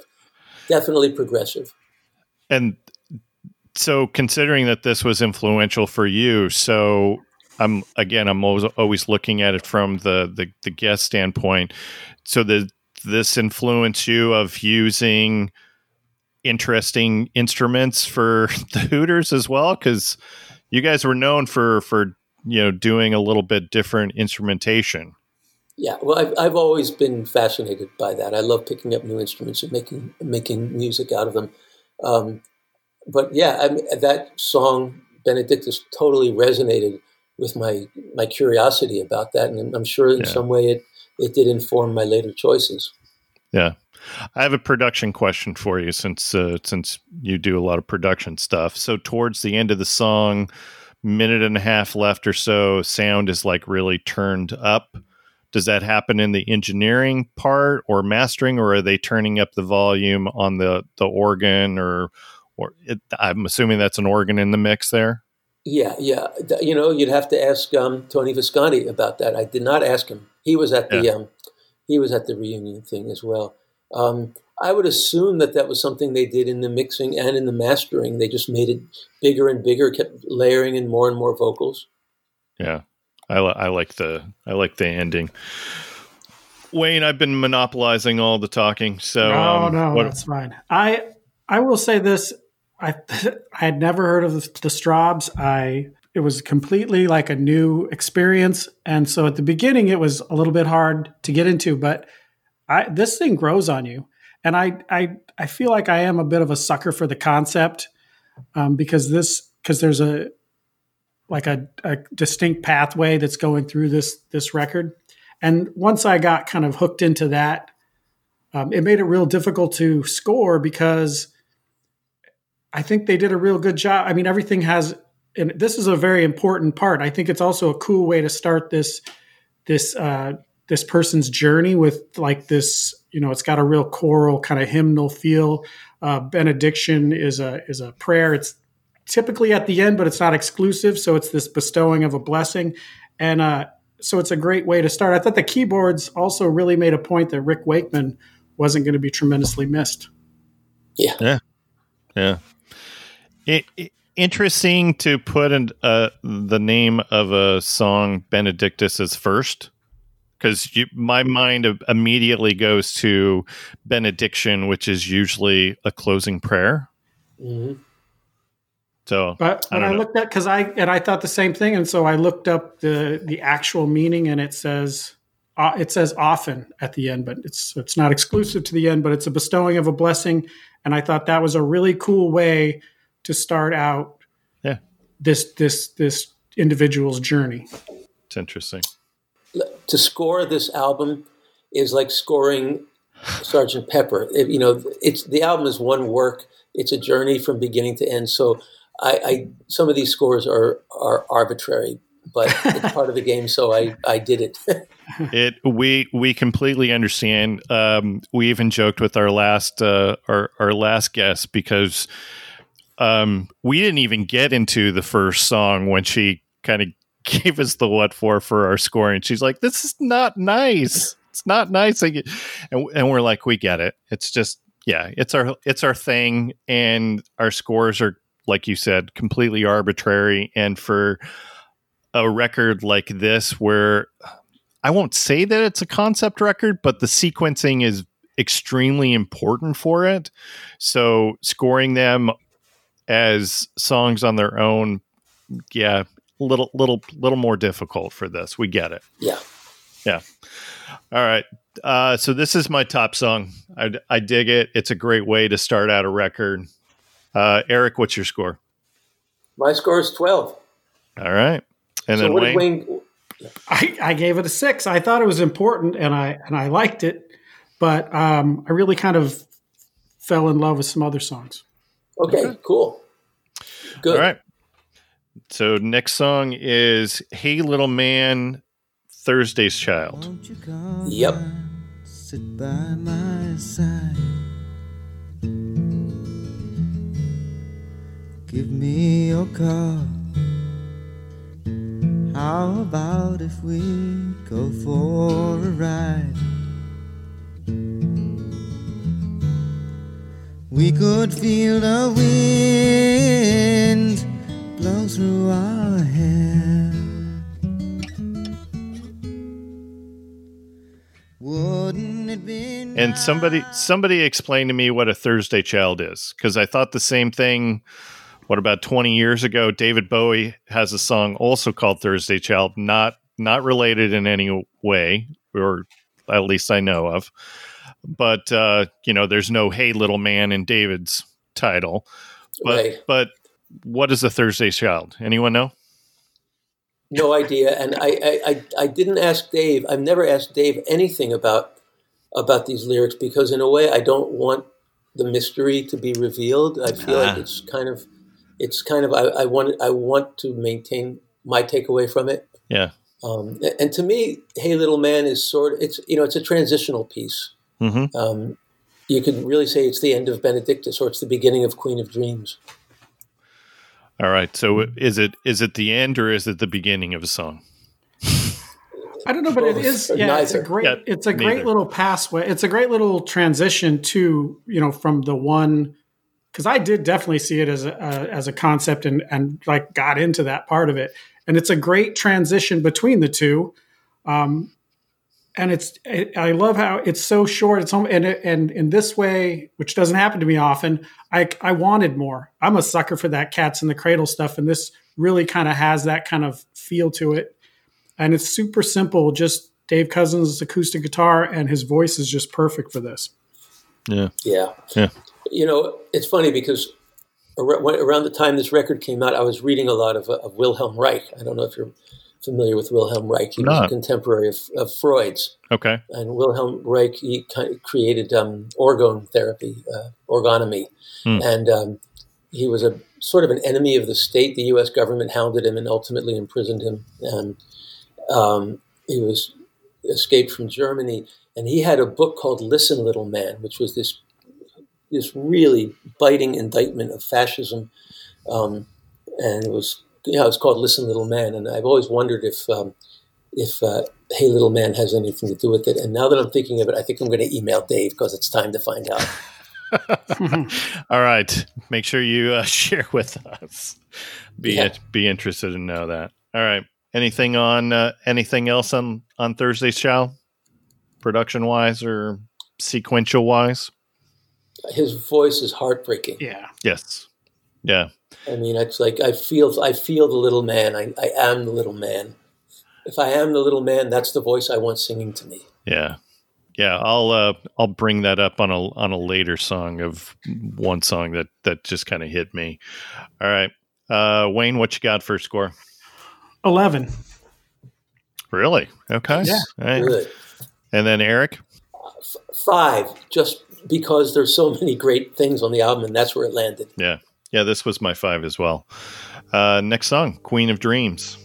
Definitely progressive. And so considering that this was influential for you, so I'm always looking at it from the guest standpoint. So this influenced you of using interesting instruments for the Hooters as well? Because you guys were known for doing a little bit different instrumentation. Yeah, well, I've always been fascinated by that. I love picking up new instruments and making music out of them. But yeah, I mean, that song Benedictus totally resonated with my curiosity about that, and I'm sure in some way it did inform my later choices. Yeah, I have a production question for you since you do a lot of production stuff. So towards the end of the song, minute and a half left or so, sound is like really turned up. Does that happen in the engineering part or mastering, or are they turning up the volume on the organ or I'm assuming that's an organ in the mix there? Yeah. You'd have to ask Tony Visconti about that. I did not ask him. He was at the reunion thing as well. I would assume that was something they did in the mixing and in the mastering. They just made it bigger and bigger, kept layering in more and more vocals. Yeah. I like the ending. Wayne, I've been monopolizing all the talking. So no, that's fine. I will say this: I had never heard of the Strawbs. It was completely like a new experience, and so at the beginning it was a little bit hard to get into. But this thing grows on you, and I feel like I am a bit of a sucker for the concept because there's a distinct pathway that's going through this record. And once I got kind of hooked into that, it made it real difficult to score because I think they did a real good job. I mean, everything has, and this is a very important part. I think it's also a cool way to start this person's journey with like this, it's got a real choral kind of hymnal feel. Benediction is a prayer. It's typically at the end, but it's not exclusive. So it's this bestowing of a blessing. And so it's a great way to start. I thought the keyboards also really made a point that Rick Wakeman wasn't going to be tremendously missed. Yeah. It interesting to put in the name of a song Benedictus as first, because my mind immediately goes to benediction, which is usually a closing prayer. Mm-hmm. So, but when I looked at, I thought the same thing, and so I looked up the actual meaning, and it says often at the end, but it's not exclusive to the end, but it's a bestowing of a blessing, and I thought that was a really cool way to start out this individual's journey. It's interesting. To score this album is like scoring Sgt. Pepper. It's the album is one work. It's a journey from beginning to end. So. I some of these scores are arbitrary, but it's part of the game. So I did it. We completely understand. We even joked with our last our last guest because we didn't even get into the first song when she kind of gave us the what for our scoring. She's like, "This is not nice. It's not nice." And we're like, "We get it. It's just it's our thing, and our scores are." Like you said, completely arbitrary. And for a record like this, where I won't say that it's a concept record, but the sequencing is extremely important for it. So scoring them as songs on their own, little more difficult for this. We get it. Yeah. Yeah. All right. So this is my top song. I dig it. It's a great way to start out a record. Eric, what's your score? My score is 12. All right. And so then Wayne? I gave it a 6. I thought it was important and I liked it, but I really kind of fell in love with some other songs. Okay. Cool. Good. All right. So next song is Hey Little Man, Thursday's Child. Yep. Sit by my side. Give me your call. How about if we go for a ride? We could feel the wind blow through our hair. Wouldn't it be nice? And somebody explained to me what a Thursday Child is, because I thought the same thing. What about 20 years ago? David Bowie has a song also called Thursday Child, not related in any way, or at least I know of. But there's no "Hey Little Man" in David's title. But right. But what is a Thursday Child? Anyone know? No idea. And I didn't ask Dave. I've never asked Dave anything about these lyrics because in a way I don't want the mystery to be revealed. I feel like it's kind of I want to maintain my takeaway from it. Yeah. And to me, Hey Little Man is it's a transitional piece. Mm-hmm. You could really say it's the end of Benedictus, or it's the beginning of Queen of Dreams. All right. So is it the end or is it the beginning of a song? I don't know, but it is. Yeah, it's a great little pathway. It's a great little transition to, from the one, because I did definitely see it as a concept and like got into that part of it. And it's a great transition between the two. And I love how it's so short. It's home, and in this way, which doesn't happen to me often, I wanted more. I'm a sucker for that Cats in the Cradle stuff, and this really kind of has that kind of feel to it. And it's super simple. Just Dave Cousins' acoustic guitar, and his voice is just perfect for this. Yeah, yeah, yeah. It's funny because around the time this record came out, I was reading a lot of Wilhelm Reich. I don't know if you're familiar with Wilhelm Reich. He was a contemporary of Freud's. Okay. And Wilhelm Reich, he kind of created orgone therapy, orgonomy. Mm. And he was a sort of an enemy of the state. The U.S. government hounded him and ultimately imprisoned him. And he was escaped from Germany. And he had a book called Listen, Little Man, which was this really biting indictment of fascism. And it was... Yeah, it's called "Listen, Little Man," and I've always wondered if "Hey, Little Man" has anything to do with it. And now that I'm thinking of it, I think I'm going to email Dave because it's time to find out. All right, make sure you share with us. Be interested to know that. All right, anything else on Thursday's Child, production wise or sequential wise? His voice is heartbreaking. Yeah. Yes. Yeah. I mean, it's like I feel the little man. I am the little man. If I am the little man, that's the voice I want singing to me. Yeah, yeah. I'll bring that up on a later song of one song that just kind of hit me. All right, Wayne, what you got for a score? 11. Really? Okay. Yeah. All right. Good. And then Eric? 5. Just because there's so many great things on the album, and that's where it landed. Yeah. Yeah, this was my 5 as well. Next song, Queen of Dreams.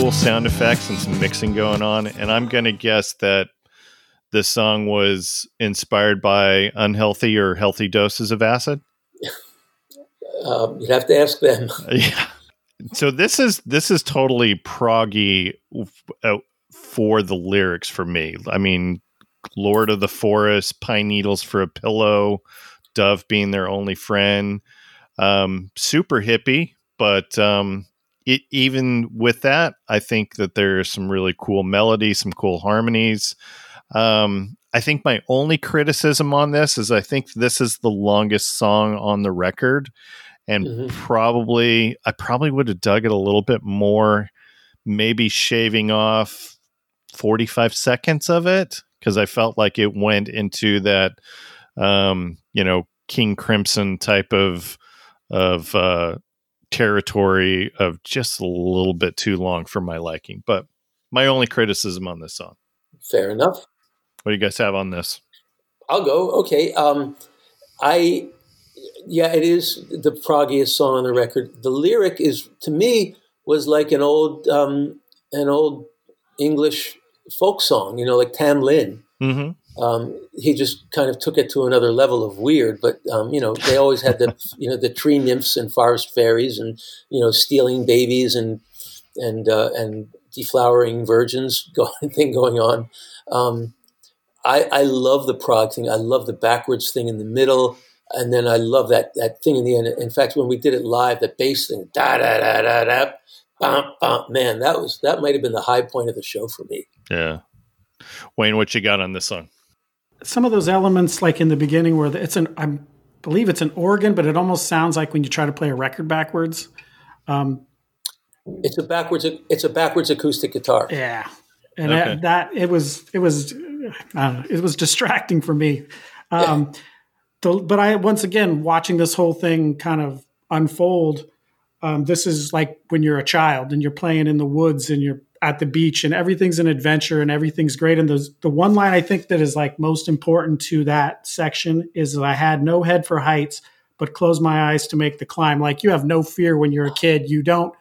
cool sound effects and some mixing going on. And I'm going to guess that this song was inspired by unhealthy or healthy doses of acid. You'd have to ask them. Yeah. So this is totally proggy for the lyrics for me. I mean, Lord of the Forest, pine needles for a pillow, dove being their only friend. Super hippie, but even with that, I think that there are some really cool melodies, some cool harmonies. I think my only criticism on this is I think this is the longest song on the record, and I probably would have dug it a little bit more, maybe shaving off 45 seconds of it, because I felt like it went into that, King Crimson type of territory of just a little bit too long for my liking. But my only criticism on this song. Fair enough. What do you guys have on this? I'll go. Okay. It is the proggiest song on the record. The lyric is, to me, was like an old English folk song, like Tam Lin. Mm-hmm. He just kind of took it to another level of weird, but, they always had the, the tree nymphs and forest fairies and, stealing babies and deflowering virgins going on. I love the prog thing. I love the backwards thing in the middle. And then I love that thing in the end. In fact, when we did it live, the bass thing, da da da da da, bump bump. Man, that might have been the high point of the show for me. Yeah, Wayne, what you got on this song? Some of those elements, like in the beginning, where I believe it's an organ, but it almost sounds like when you try to play a record backwards. It's a backwards acoustic guitar. Yeah, and okay. It was distracting for me. Yeah. But I, once again, watching this whole thing kind of unfold, this is like when you're a child and you're playing in the woods and you're at the beach and everything's an adventure and everything's great. And the one line I think that is like most important to that section is that I had no head for heights, but closed my eyes to make the climb. Like, you have no fear when you're a kid. You don't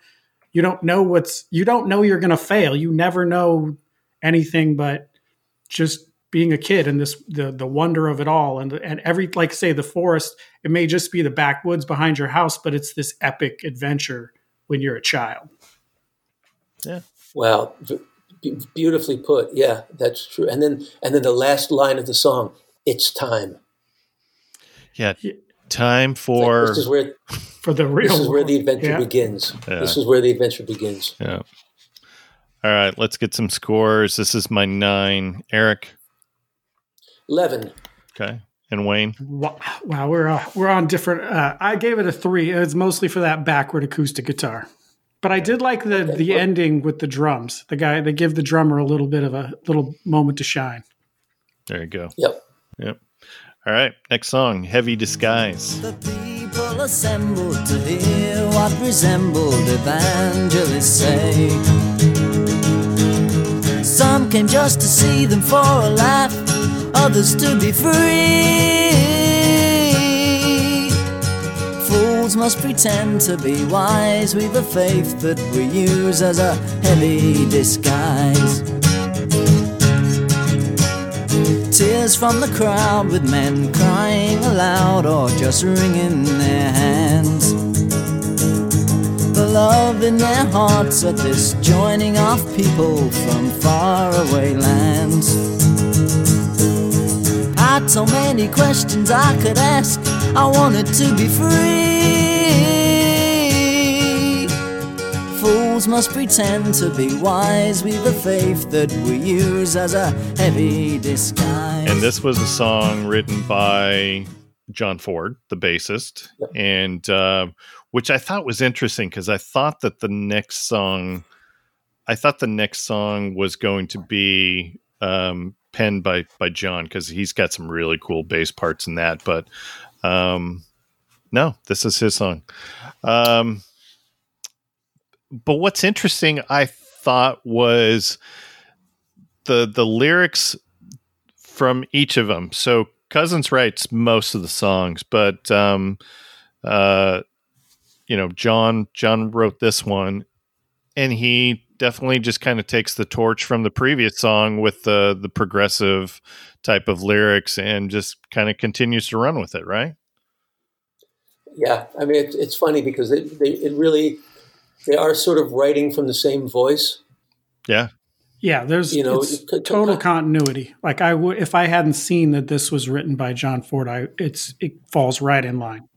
know you're going to fail. You never know anything, but just being a kid and this, the wonder of it all. And every, like say the forest, it may just be the backwoods behind your house, but it's this epic adventure when you're a child. Yeah. Wow. Beautifully put. Yeah, that's true. And then the last line of the song, it's time. Yeah. Time for, this is where, for the real, this is where the adventure begins. Yeah. This is where the adventure begins. Yeah. All right. Let's get some scores. This is my 9. Eric. 11. Okay. And Wayne? Wow, we're on different. I gave it a 3. It's mostly for that backward acoustic guitar. But I did like the ending with the drums. They give the drummer a little bit of a little moment to shine. There you go. Yep. All right. Next song, Heavy Disguise. The people assembled to hear what resembled evangelists say. Some came just to see them for a laugh, others to be free. Fools must pretend to be wise with a faith that we use as a heavy disguise. Tears from the crowd with men crying aloud or just wringing their hands. The love in their hearts at this joining of people from faraway lands. So many questions I could ask, I wanted to be free. Fools must pretend to be wise with the faith that we use as a heavy disguise. And this was a song written by John Ford, the bassist, and which I thought was interesting because I thought that the next song was going to be penned by John, because he's got some really cool bass parts in that, but no, this is his song. But what's interesting, I thought, was the lyrics from each of them. So Cousins writes most of the songs, but John wrote this one, and he definitely just kind of takes the torch from the previous song with the progressive type of lyrics and just kind of continues to run with it, right? Yeah, I mean, it's funny because they are sort of writing from the same voice. Yeah. Yeah, there's total continuity. Like if I hadn't seen that this was written by John Ford, it falls right in line.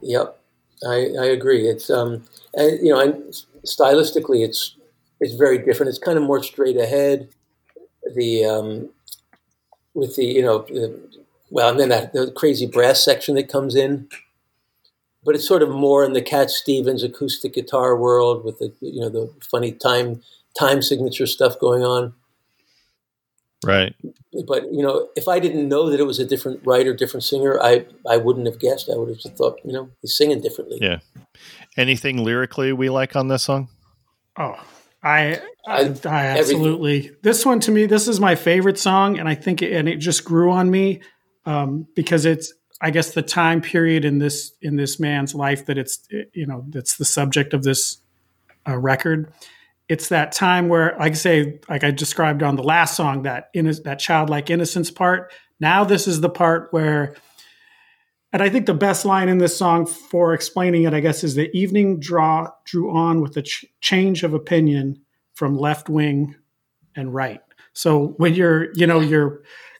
Yep, I agree. It's and stylistically it's very different. It's kind of more straight ahead. The with the and then the crazy brass section that comes in, but it's sort of more in the Cat Stevens acoustic guitar world with the the funny time signature stuff going on. Right. But, if I didn't know that it was a different writer, different singer, I wouldn't have guessed. I would have just thought, he's singing differently. Yeah. Anything lyrically we like on this song? Oh, I absolutely. Everything. This one to me, this is my favorite song. And I think it just grew on me because it's, I guess, the time period in this man's life that that's the subject of this record. It's that time where, like I say, like I described on the last song, that childlike innocence part. Now this is the part where, and I think the best line in this song for explaining it, I guess, is the evening drew on with a change of opinion from left wing and right. So when you're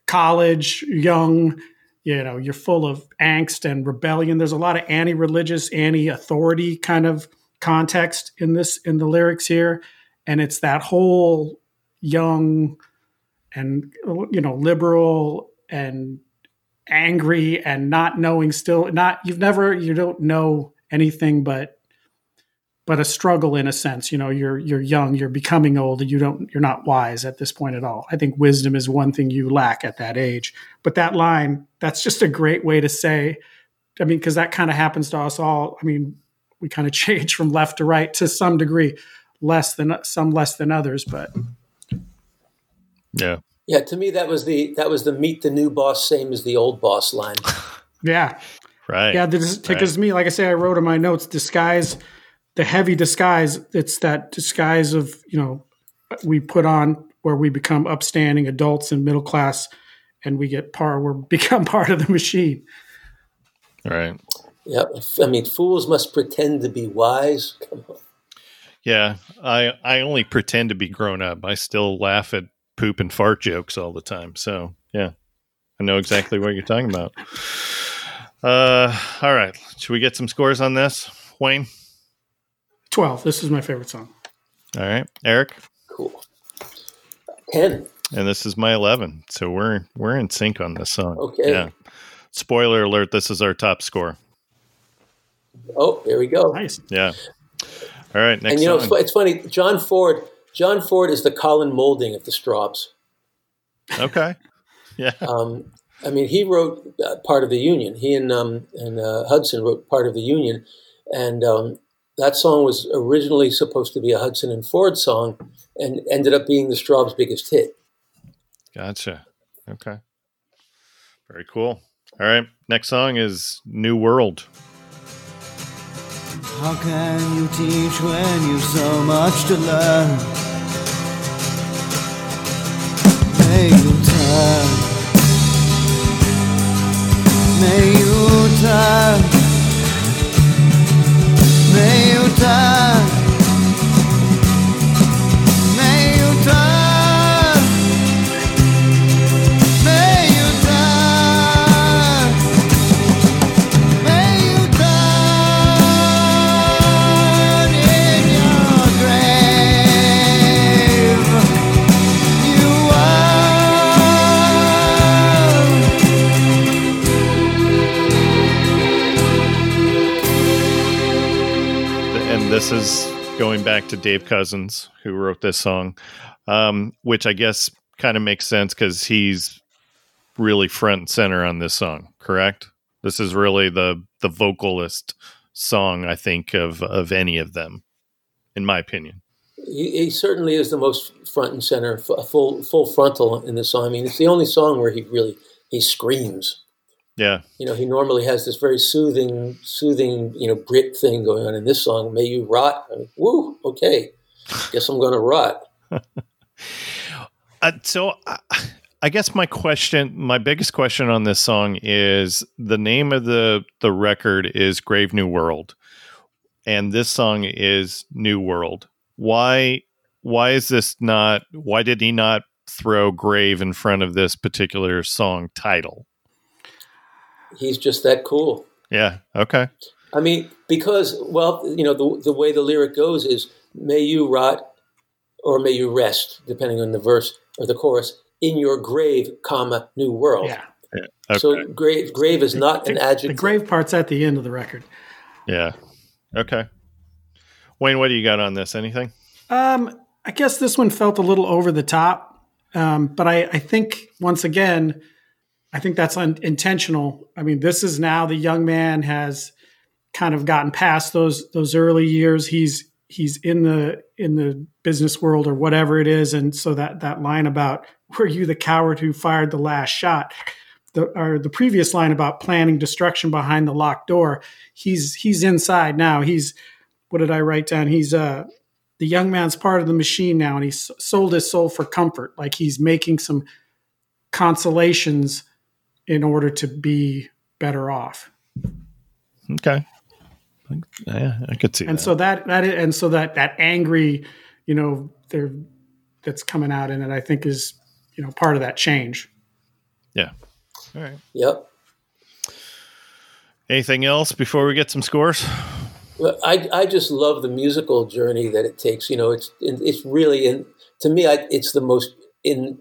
college, young, you're full of angst and rebellion. There's a lot of anti-religious, anti-authority kind of context in the lyrics here, and it's that whole young and liberal and angry and not knowing, you don't know anything but a struggle in a sense. You're young, you're becoming old, and you're not wise at this point at all. I think wisdom is one thing you lack at that age. But that line, that's just a great way to say, I mean, because that kind of happens to us all. I mean, we kind of change from left to right to some degree, less than others, but yeah. To me, that was the meet the new boss, same as the old boss line. Yeah, right. Yeah, because me, like I say, I wrote in my notes, disguise, the heavy disguise. It's that disguise of we put on where we become upstanding adults and middle class, and we become part of the machine. Right. Yeah, I mean, fools must pretend to be wise. Come on. Yeah, I only pretend to be grown up. I still laugh at poop and fart jokes all the time. So, yeah, I know exactly what you're talking about. All right, should we get some scores on this, Wayne? 12. This is my favorite song. All right, Eric? Cool. 10. And this is my 11, so we're in sync on this song. Okay. Yeah. Spoiler alert, this is our top score. Oh, there we go. Nice. Yeah. All right. Next. And it's funny. John Ford is the Colin Moulding of the Strawbs. Okay. Yeah. I mean, he wrote part of the Union. He and Hudson wrote part of the Union, and that song was originally supposed to be a Hudson and Ford song, and ended up being the Strawbs' biggest hit. Gotcha. Okay. Very cool. All right. Next song is New World. How can you teach when you've so much to learn? This is going back to Dave Cousins, who wrote this song, which I guess kind of makes sense because he's really front and center on this song, correct? This is really the vocalist song, I think, of any of them, in my opinion. He certainly is the most front and center, full frontal in this song. I mean, it's the only song where he screams. Yeah. He normally has this very soothing Brit thing going on in this song. May you rot. I mean, woo. Okay. Guess I'm going to rut. So I guess my biggest question on this song is the name of the record is Grave New World. And this song is New World. Why did he not throw grave in front of this particular song title? He's just that cool. Yeah. Okay. I mean, because, well, you know, the way the lyric goes is may you rot or may you rest, depending on the verse or the chorus, in your grave, comma, new world. Yeah. Yeah. Okay. So grave is not an adjective. The grave part's at the end of the record. Yeah. Okay. Wayne, what do you got on this? Anything? I guess this one felt a little over the top, but I think, once again, I think that's intentional. I mean, this is now the young man has kind of gotten past those early years. He's in the business world or whatever it is, and so that line about "Were you the coward who fired the last shot?" Or the previous line about planning destruction behind the locked door. He's inside now. He's, what did I write down? He's the young man's part of the machine now, and he's sold his soul for comfort. Like he's making some consolations in order to be better off. Okay. Yeah, I could see and that. So that angry, you know, that's coming out in it, I think is, you know, part of that change. Yeah. All right. Yep. Anything else before we get some scores? Well, I just love the musical journey that it takes. You know, it's really, to me, it's the most in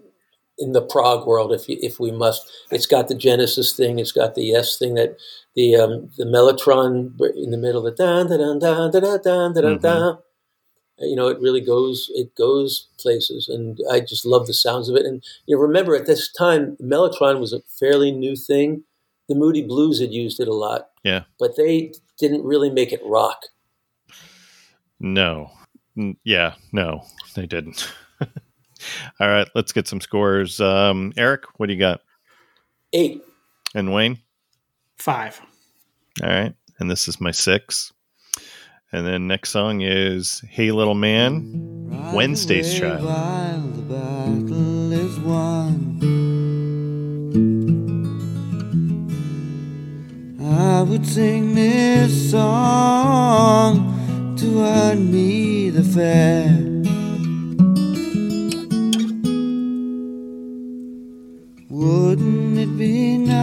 the prog world, if we must. It's got the Genesis thing. It's got the Yes thing, that the mellotron in the middle, the da da da da da da da da. You know, it really goes places, and I just love the sounds of it. And you know, remember at this time, mellotron was a fairly new thing. The Moody Blues had used it a lot, yeah, but they didn't really make it rock. No, yeah, no, they didn't. All right, let's get some scores. Eric, what do you got? 8. And Wayne? 5. All right, and this is my 6. And then next song is Hey Little Man, right Wednesday's Child. While the battle is won, I would sing this song to earn me the fare. Wouldn't it be nice?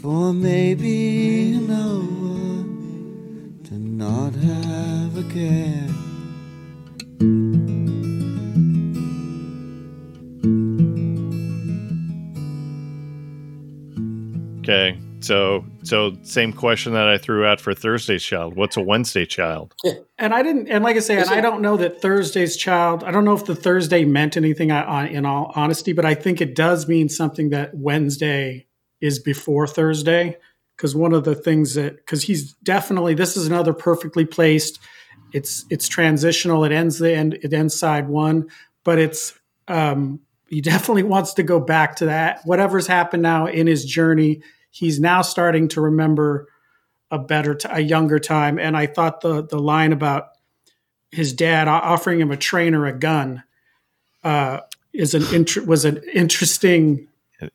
For maybe an hour to not have a care. Okay, so same question that I threw out for Thursday's Child. What's a Wednesday Child? And I didn't, and like I say, I don't know that Thursday's Child, I don't know if the Thursday meant anything in all honesty, but I think it does mean something that Wednesday is before Thursday, because one of the things that, because he's definitely, this is another perfectly placed, it's transitional, it ends side one, but it's he definitely wants to go back to that. Whatever's happened now in his journey, he's now starting to remember a younger time. And I thought the line about his dad offering him a train or a gun was an interesting.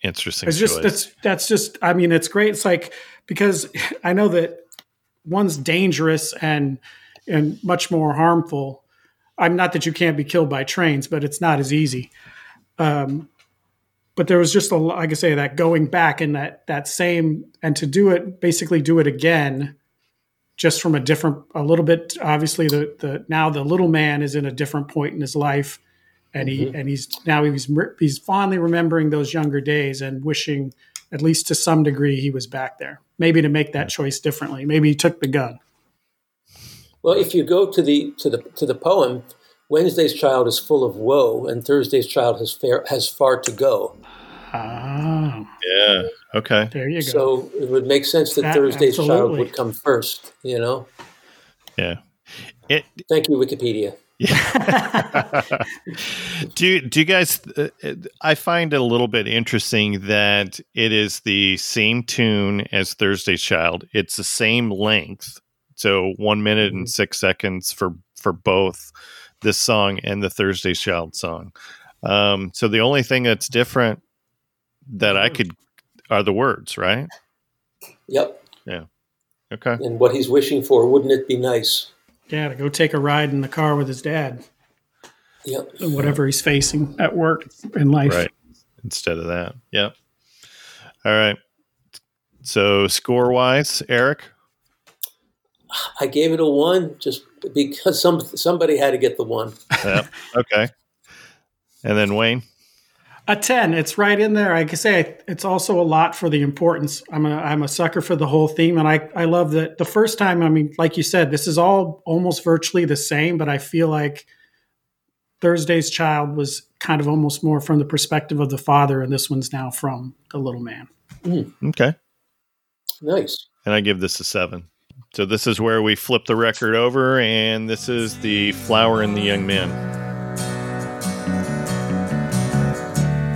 Interesting. It's just, that's just, I mean, it's great. It's like, because I know that one's dangerous and much more harmful. I'm not that you can't be killed by trains, but it's not as easy. But there was just like I say, that going back and that same, and to do it, basically do it again, just from a little bit, obviously now the little man is in a different point in his life. And he's fondly remembering those younger days and wishing, at least to some degree, he was back there. Maybe to make that choice differently. Maybe he took the gun. Well, if you go to the poem, Wednesday's Child is full of woe, and Thursday's Child has far to go. Ah, yeah. Okay. There you go. So it would make sense that Thursday's Child would come first. You know. Yeah. Thank you, Wikipedia. Yeah. Do you guys? I find it a little bit interesting that it is the same tune as Thursday's Child. It's the same length, So 1 minute and 6 seconds for both this song and the Thursday Child song. So the only thing that's different that I could are the words, right? Yep. Yeah. Okay. And what he's wishing for, wouldn't it be nice? Yeah, to go take a ride in the car with his dad. Yep. Whatever he's facing at work in life. Right. Instead of that. Yep. All right. So score-wise, Eric? I gave it a 1 just because somebody had to get the 1. Yep. Okay. And then Wayne? A 10. It's right in there. I can say it's also a lot for the importance. I'm a sucker for the whole theme, and I love that the first time, I mean, like you said, this is all almost virtually the same, but I feel like Thursday's Child was kind of almost more from the perspective of the father, and this one's now from the little man. Mm. Okay. Nice. And I give this a 7. So this is where we flip the record over, and this is the Flower and the Young Man.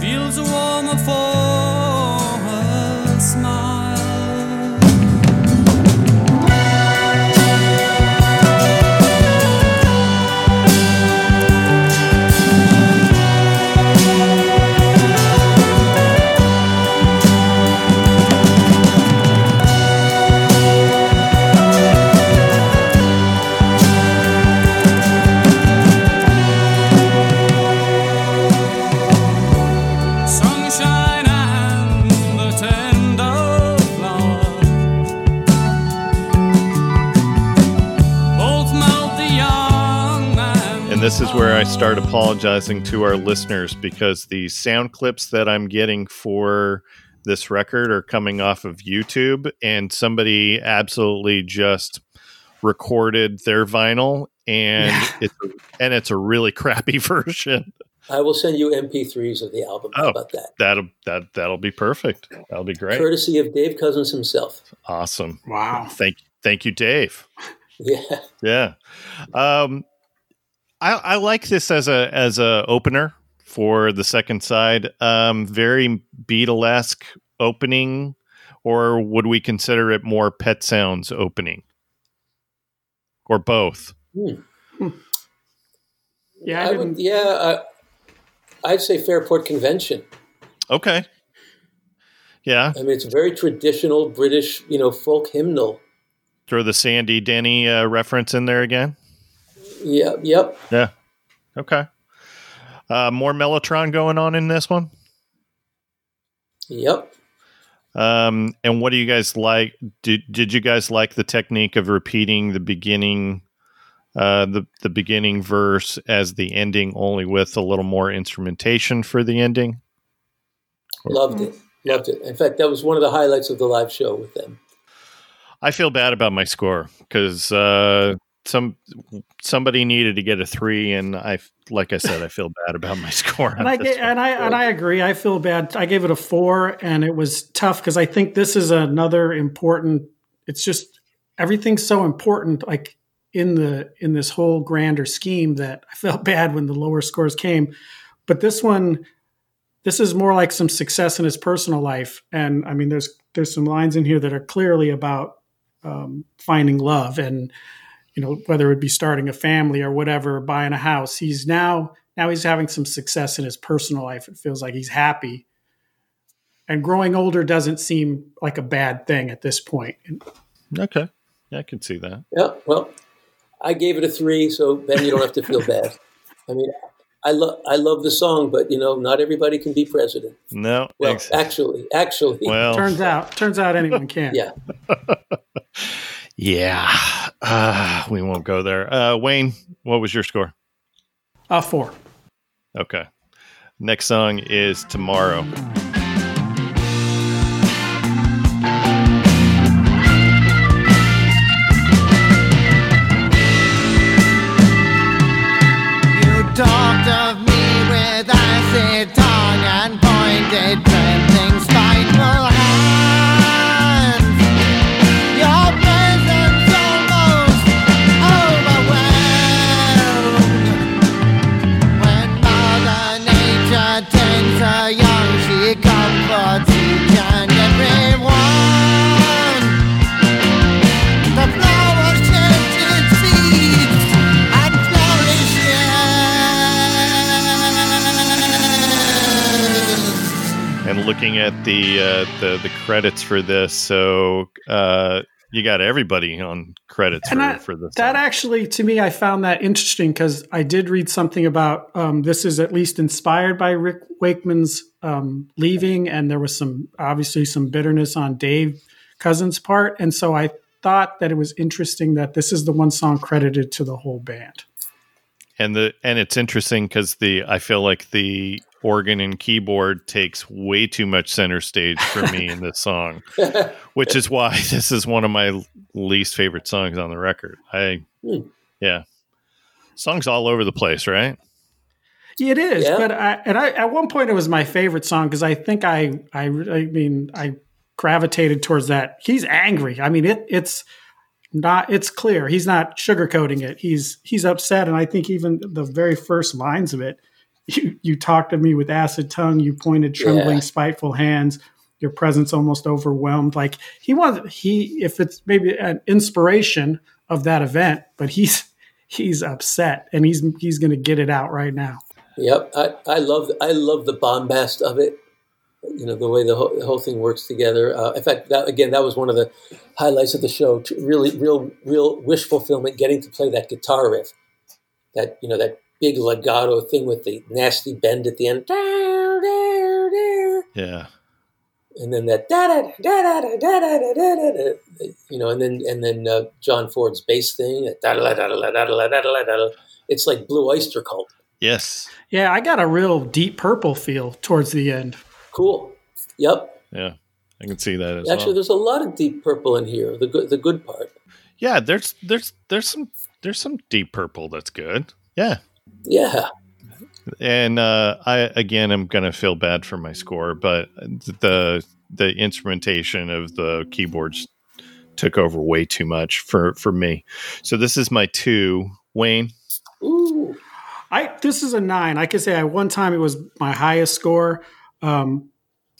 Feels a warmer for a smile. This is where I start apologizing to our listeners because the sound clips that I'm getting for this record are coming off of YouTube, and somebody absolutely just recorded their vinyl, and it's a really crappy version. I will send you MP3s of the album. How about that? That'll be perfect. That'll be great. Courtesy of Dave Cousins himself. Awesome. Wow. Thank you, Dave. Yeah. Yeah. I like this as a opener for the second side. Very Beatlesque opening, or would we consider it more Pet Sounds opening, or both? Yeah, I'd say Fairport Convention. Okay. Yeah, I mean it's a very traditional British, folk hymnal. Throw the Sandy Denny reference in there again. Yeah. Yep. Yeah. Okay. More Mellotron going on in this one. Yep. And what do you guys like? Did you guys like the technique of repeating the beginning, the beginning verse as the ending, only with a little more instrumentation for the ending? Loved it. In fact, that was one of the highlights of the live show with them. I feel bad about my score because. Somebody needed to get a 3, and I feel bad about my score. I agree. I feel bad. I gave it a 4, and it was tough because I think this is another important. It's just everything's so important, like in this whole grander scheme that I felt bad when the lower scores came. But this one, this is more like some success in his personal life, and I mean, there's some lines in here that are clearly about finding love and. Whether it be starting a family or whatever, buying a house, he's now he's having some success in his personal life. It feels like he's happy, and growing older doesn't seem like a bad thing at this point. Okay. Yeah, I can see that. Yeah. Well, I gave it a 3. So Ben, you don't have to feel bad. I mean, I love the song, but not everybody can be president. No. Well, actually, well, turns out anyone can. Yeah. Yeah, we won't go there. Wayne, what was your score? 4. Okay. Next song is Tomorrow. You talked of me with icy tongue and pointed trembling spiteful looking at the credits for this, so you got everybody on credits for this. That actually, to me, I found that interesting because I did read something about this is at least inspired by Rick Wakeman's leaving, and there was obviously some bitterness on Dave Cousins' part, and so I thought that it was interesting that this is the one song credited to the whole band. And it's interesting because I feel like the organ and keyboard takes way too much center stage for me in this song, which is why this is one of my least favorite songs on the record. Yeah, songs all over the place, right? It is, yeah. But at one point it was my favorite song because I think I gravitated towards that. He's angry. I mean, it's clear. He's not sugarcoating it. He's upset. And I think even the very first lines of it, you talked to me with acid tongue, you pointed trembling, spiteful hands, your presence almost overwhelmed. Like if it's maybe an inspiration of that event, but he's upset and he's going to get it out right now. Yep. I love the bombast of it. You know, the way the whole thing works together. In fact, that was one of the highlights of the show. Really, real wish fulfillment, getting to play that guitar riff, that, you know, that big legato thing with the nasty bend at the end. Yeah. And then that da da da da da da da da. You know, and then John Ford's bass thing. Da da da da da da da da. It's like Blue Oyster Cult. Yes. Yeah, I got a real Deep Purple feel towards the end. Cool. Yep. Yeah, I can see that as well. Actually, there's a lot of Deep Purple in here. The good part. Yeah, there's some Deep Purple that's good. Yeah. Yeah. And I'm gonna feel bad for my score, but the instrumentation of the keyboards took over way too much for me. So this is my 2, Wayne. Ooh. This is a 9. I can say at one time it was my highest score.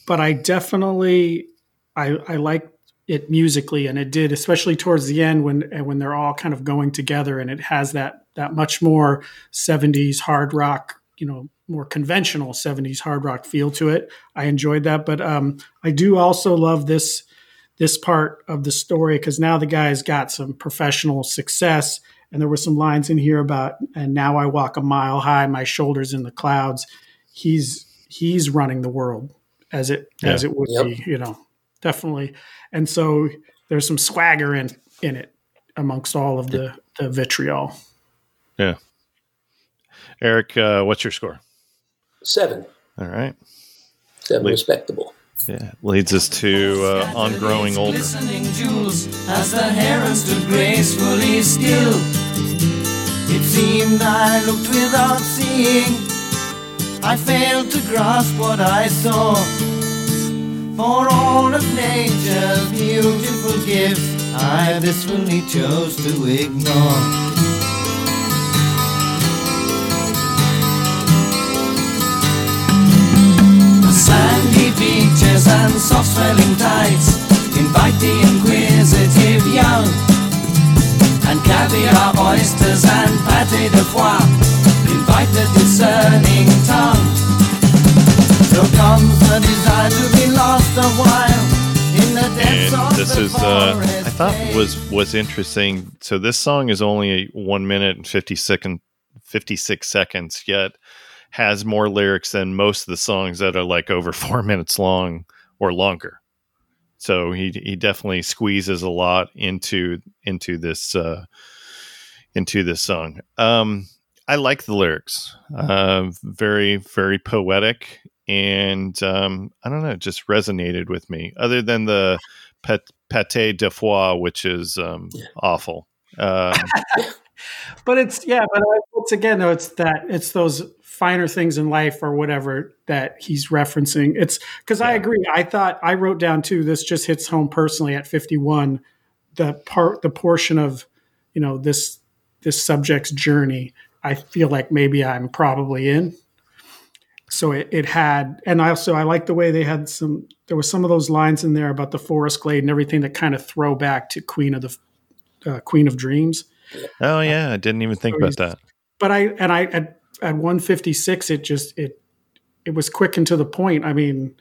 But I definitely, I liked it musically, and it did, especially towards the end when they're all kind of going together, and it has that much more 70s hard rock, you know, more conventional 70s hard rock feel to it. I enjoyed that, but I do also love this part of the story because now the guy's got some professional success, and there were some lines in here about, and now I walk a mile high, my shoulders in the clouds. He's running the world as it would be, you know, definitely. And so there's some swagger in it amongst all of the vitriol. Yeah. Eric, what's your score? 7. All right. 7, respectable. Yeah. Leads us to On Growing Older. Glistening jewels as the heron stood gracefully still. It seemed I looked without seeing. I failed to grasp what I saw, for all of nature's beautiful gifts I blissfully chose to ignore. The sandy beaches and soft-swelling tides invite the inquisitive young, and caviar, oysters and pâté de foie invite the discerning tongue. So comes the desire to be lost a while in the depths of the forest. This is, I thought was interesting. So this song is only 1 minute and 56 seconds, yet has more lyrics than most of the songs that are like over 4 minutes long or longer. So he definitely squeezes a lot into this song. I like the lyrics, very, very poetic, and I don't know, it just resonated with me. Other than the pâté de foie, which is awful, but it's But once again, though, it's those finer things in life or whatever that he's referencing. It's because I agree. I wrote down too, this just hits home personally at 51. The portion of, you know, this subject's journey. I feel like maybe I'm probably in. So it had, and I like the way they had there were some of those lines in there about the forest glade and everything that kind of throw back to Queen of Dreams. Oh yeah. I didn't even think about that. But at 1:56, it was quick and to the point. I mean,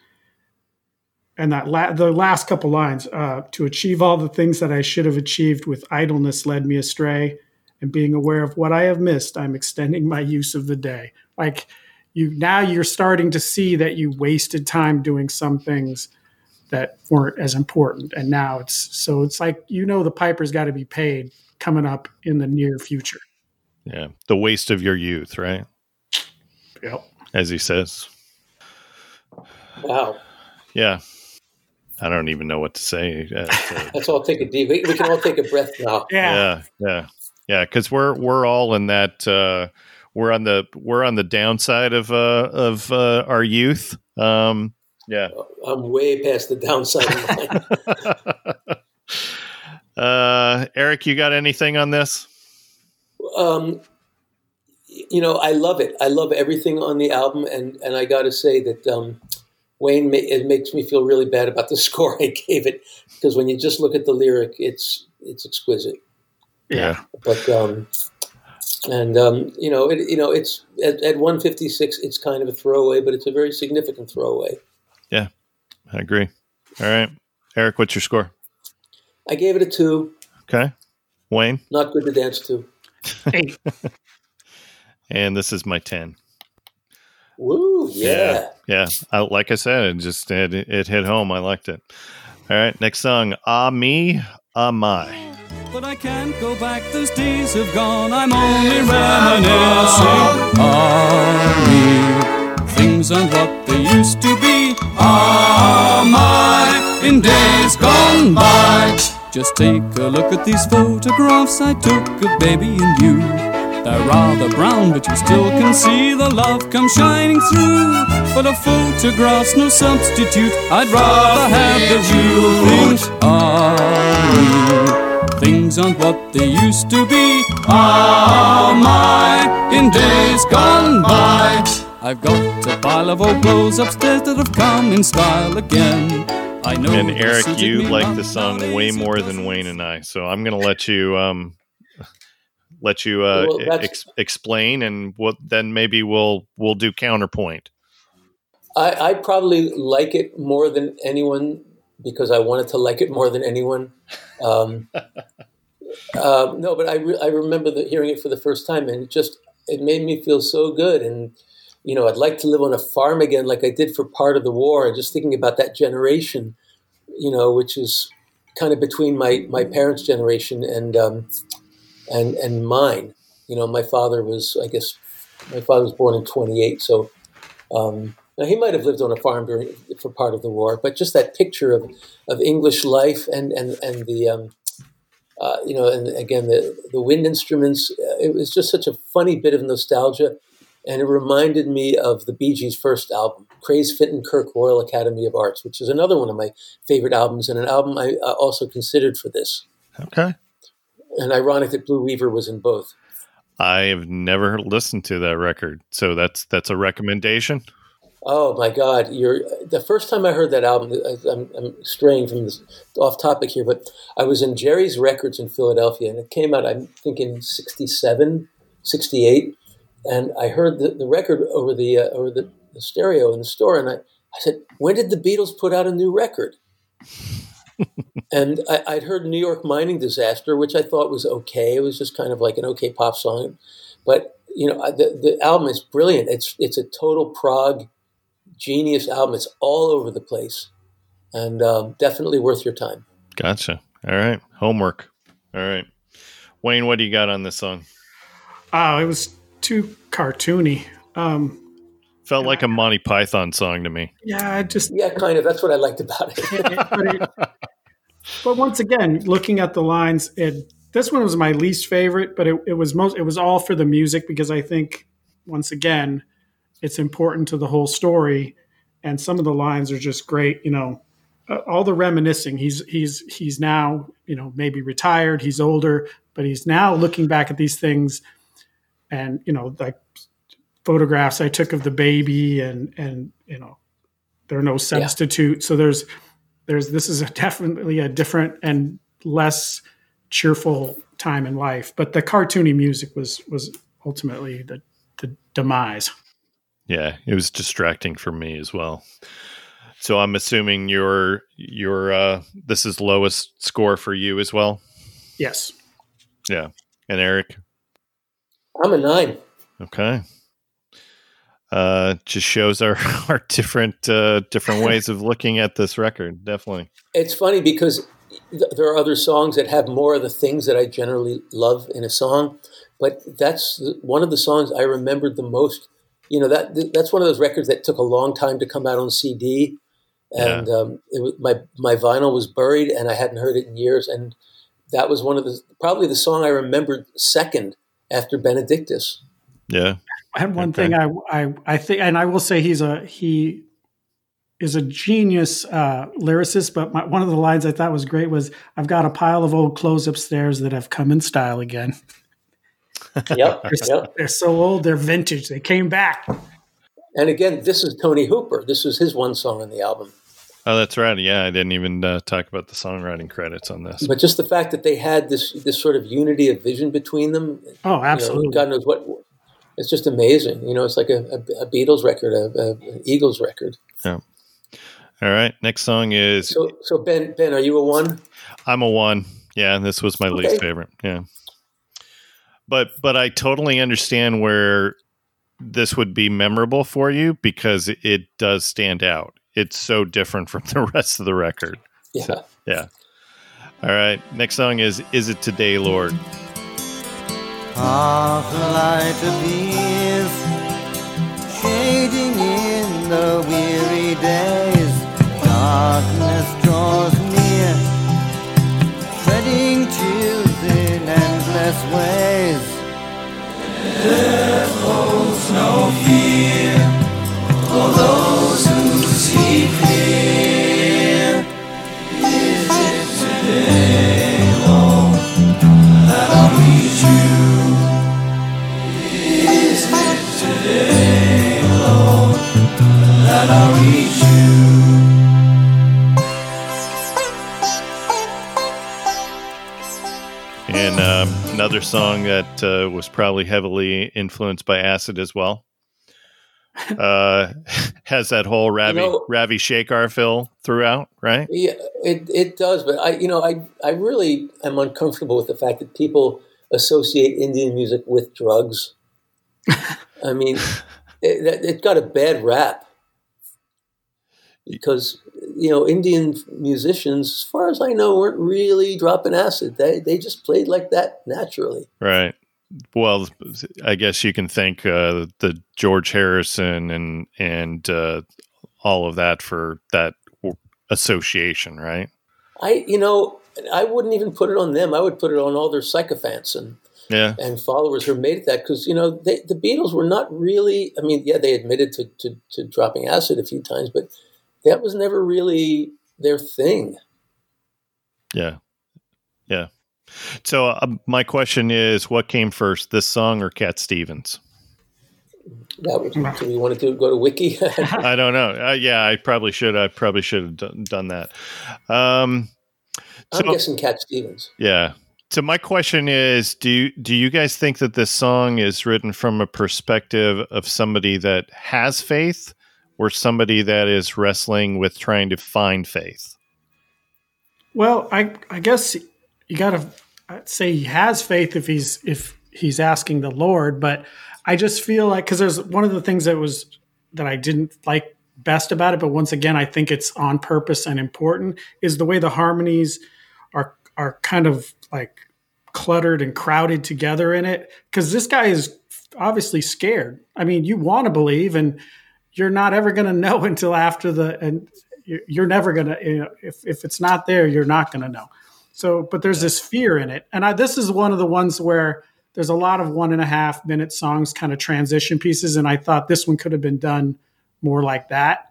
And that the last couple lines, to achieve all the things that I should have achieved with idleness led me astray, and being aware of what I have missed, I'm extending my use of the day. Like, you're starting to see that you wasted time doing some things that weren't as important. And now it's like, the piper's got to be paid coming up in the near future. Yeah. The waste of your youth, right? Yep. As he says. Wow. Yeah. I don't even know what to say. Let's all take a deep. We can all take a breath now. Yeah. Yeah. Yeah. Cause we're all in that, we're on the downside of our youth. Yeah. I'm way past the downside line. Eric, you got anything on this? I love it. I love everything on the album. And I got to say that, Wayne, it makes me feel really bad about the score I gave it, because when you just look at the lyric, it's exquisite. Yeah. But, it's at 156, it's kind of a throwaway, but it's a very significant throwaway. Yeah, I agree. All right. Eric, what's your score? I gave it a 2. Okay. Wayne? Not good to dance to. 8. And this is my 10. Woo, yeah. Yeah. Like I said, it hit home. I liked it. All right. Next song. Ah Me, Ah My. But I can't go back. Those days have gone. I'm only reminiscing. Ah me. Things aren't what they used to be. Ah my. In days gone by. Just take a look at these photographs I took of baby and you. They're rather brown, but you still can see the love come shining through. But a photograph's no substitute. I'd rather have the real thing. Ah me. Things aren't what they used to be. Ah, my, in days gone by. I've got a pile of old clothes upstairs that have come in style again. I know. And Eric, you like the song way more than Wayne and I, so I'm going to let you explain, and then maybe we'll do counterpoint. I probably like it more than anyone, because I wanted to like it more than anyone. No, but I remember hearing it for the first time, and it made me feel so good. And, I'd like to live on a farm again, like I did for part of the war. And just thinking about that generation, which is kind of between my parents' generation and mine. My father was born in 1928. So, now, he might have lived on a farm for part of the war, but just that picture of English life and the and again the wind instruments. It was just such a funny bit of nostalgia, and it reminded me of the Bee Gees' first album, Craze Fittenkirk Royal Academy of Arts, which is another one of my favorite albums, and an album I also considered for this. Okay. And ironic that Blue Weaver was in both. I have never listened to that record, so that's a recommendation. Oh my God! The first time I heard that album. I'm straying from this off topic here, but I was in Jerry's Records in Philadelphia, and it came out, I'm thinking 67, 68, and I heard the record over the stereo in the store, and I said, "When did the Beatles put out a new record?" And I'd heard New York Mining Disaster, which I thought was okay. It was just kind of like an okay pop song, but the album is brilliant. It's a total prog. Genius album. It's all over the place, and definitely worth your time. Gotcha. All right. Homework. All right. Wayne, what do you got on this song? It was too cartoony. Felt like a Monty Python song to me. Yeah, kind of. That's what I liked about it. But once again, looking at the lines, this one was my least favorite, but it was all for the music, because I think, once again, it's important to the whole story, and some of the lines are just great. All the reminiscing. He's now maybe retired. He's older, but he's now looking back at these things, and like photographs I took of the baby, and there are no substitute. Yeah. So there's this is definitely a different and less cheerful time in life. But the cartoony music was ultimately the demise. Yeah, it was distracting for me as well. So I'm assuming your this is lowest score for you as well. Yes. Yeah. And Eric? I'm a 9. Okay. Just shows our different ways of looking at this record. Definitely. It's funny because there are other songs that have more of the things that I generally love in a song, but that's one of the songs I remembered the most. You know, that's one of those records that took a long time to come out on CD, and my vinyl was buried and I hadn't heard it in years, and that was one of the song I remembered second after Benedictus. Yeah. I had one thing I think, and I will say he is a genius lyricist, but one of the lines I thought was great was, "I've got a pile of old clothes upstairs that have come in style again." Yep. They're so old, they're vintage. They came back. And again, this is Tony Hooper. This is his one song on the album. Oh, that's right. Yeah, I didn't even talk about the songwriting credits on this. But just the fact that they had this sort of unity of vision between them. Oh, absolutely. You know, God knows what. It's just amazing. You know, it's like a Beatles record, an Eagles record. Yeah. All right. Next song is... So Ben, are you a 1? I'm a 1. Yeah, this was my least favorite. Yeah. But I totally understand where this would be memorable for you because it does stand out. It's so different from the rest of the record. Yeah. So, yeah. All right. Next song is It Today, Lord? Half the light appears, shading in the weary days. Darkness draws near, threading truth in endless ways. There holds no fear for those who see clear. Is it today, Lord, that I'll meet you? Is it today, Lord, that I'll reach you? And another song that was probably heavily influenced by acid as well. Has that whole Ravi Shankar feel throughout, right? Yeah, it does. But I really am uncomfortable with the fact that people associate Indian music with drugs. I mean, it got a bad rap because, you know, Indian musicians, as far as I know, weren't really dropping acid. They just played like that naturally. Right. Well, I guess you can thank the George Harrison and all of that for that association, right? I wouldn't even put it on them. I would put it on all their sycophants and followers who made it that, because, you know, the Beatles were not really, I mean, yeah, they admitted to dropping acid a few times, but that was never really their thing. Yeah. Yeah. So my question is, what came first, this song or Cat Stevens? Do we want to go to Wiki? I don't know. Yeah, I probably should have done that. I'm guessing Cat Stevens. Yeah. So my question is, do you guys think that this song is written from a perspective of somebody that has faith or somebody that is wrestling with trying to find faith? Well, I guess you gotta say he has faith if he's asking the Lord, but I just feel like, because there's one of the things that I didn't like best about it, but once again I think it's on purpose and important, is the way the harmonies are kind of like cluttered and crowded together in it, because this guy is obviously scared. I mean, you want to believe, and you're not ever going to know until after and you're never going to, you know, if it's not there, you're not going to know. So, but there's this fear in it. And this is one of the ones where there's a lot of 1.5 minute songs, kind of transition pieces. And I thought this one could have been done more like that.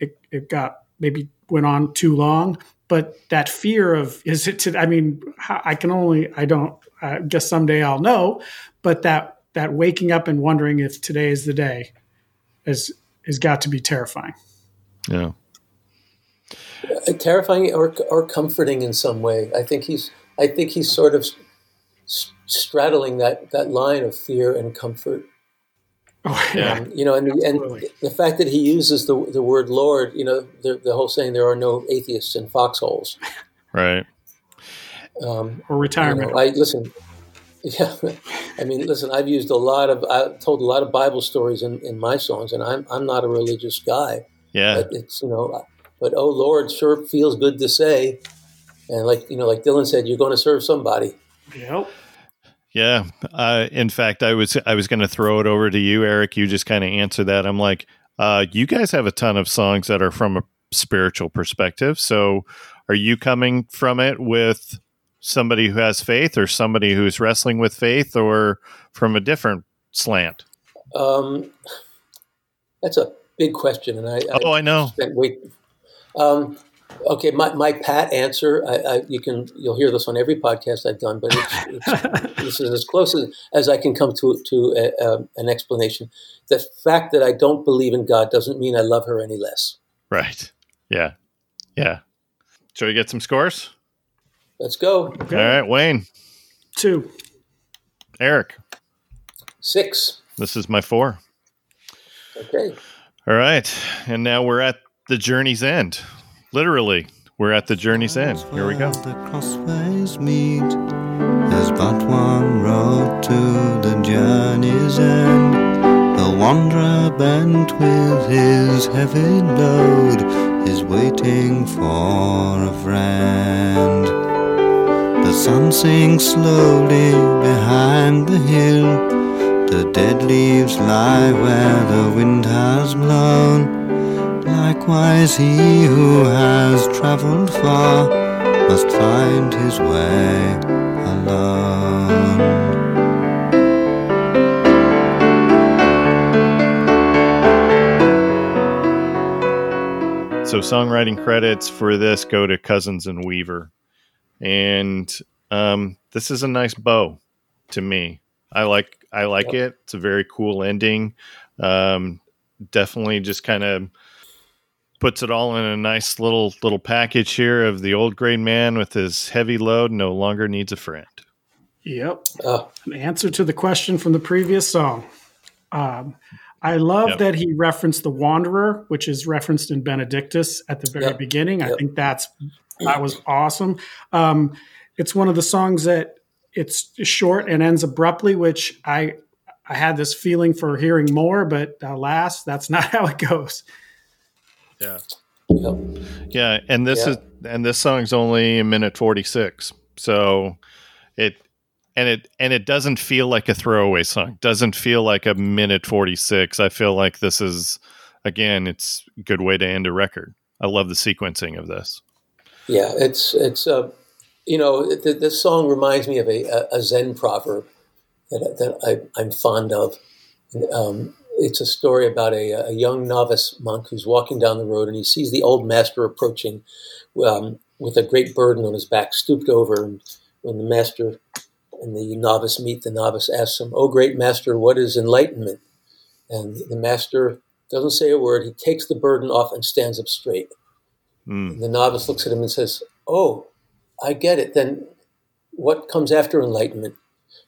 It got, maybe went on too long, but that fear of, is it today? I mean, I guess someday I'll know, but that waking up and wondering if today is the day has got to be terrifying. Yeah. Terrifying or comforting in some way. I think he's sort of straddling that line of fear and comfort. Oh, yeah. You know, and the fact that he uses the word Lord, you know, the whole saying, there are no atheists in foxholes. Right. Or retirement. You know, listen, I've used I've told a lot of Bible stories in my songs, and I'm not a religious guy. Yeah. But it's, you know, but oh Lord, sure feels good to say. And like Dylan said, you're going to serve somebody. Yep. Yeah. In fact, I was going to throw it over to you, Eric. You just kind of answer that. I'm like, you guys have a ton of songs that are from a spiritual perspective. So are you coming from it with somebody who has faith, or somebody who's wrestling with faith, or from a different slant? That's a big question. And I know. Okay, my pat answer. You'll hear this on every podcast I've done, but this is as close as I can come to an explanation. The fact that I don't believe in God doesn't mean I love her any less. Right. Yeah. Yeah. Shall we get some scores? Let's go. Okay. All right, Wayne. 2. Eric. 6. This is my 4. Okay. All right, and now we're at the journey's end. Literally, we're at the journey's end. Here we go. The crossways meet. There's but one road to the journey's end. The wanderer bent with his heavy load is waiting for a friend. The sun sinks slowly behind the hill. The dead leaves lie where the wind has blown. Likewise, he who has traveled far must find his way alone. So, songwriting credits for this go to Cousins and Weaver. And this is a nice bow to me. I like it. It's a very cool ending. Definitely just kind of puts it all in a nice little package here of the old gray man with his heavy load no longer needs a friend. Yep. An answer to the question from the previous song. I love that he referenced the wanderer, which is referenced in Benedictus at the very beginning. I think that was awesome. It's one of the songs that it's short and ends abruptly, which I had this feeling for hearing more, but alas, that's not how it goes. Yeah. Yeah. And this song's only a minute 46. So it doesn't feel like a throwaway song. Doesn't feel like a minute 46. I feel like this is, again, it's a good way to end a record. I love the sequencing of this. Yeah. This song reminds me of a Zen proverb that I'm fond of. It's a story about a young novice monk who's walking down the road, and he sees the old master approaching with a great burden on his back, stooped over. And when the master and the novice meet, the novice asks him, "Oh, great master, what is enlightenment?" And the master doesn't say a word. He takes the burden off and stands up straight. Mm. And the novice looks at him and says, "Oh, I get it. Then what comes after enlightenment?"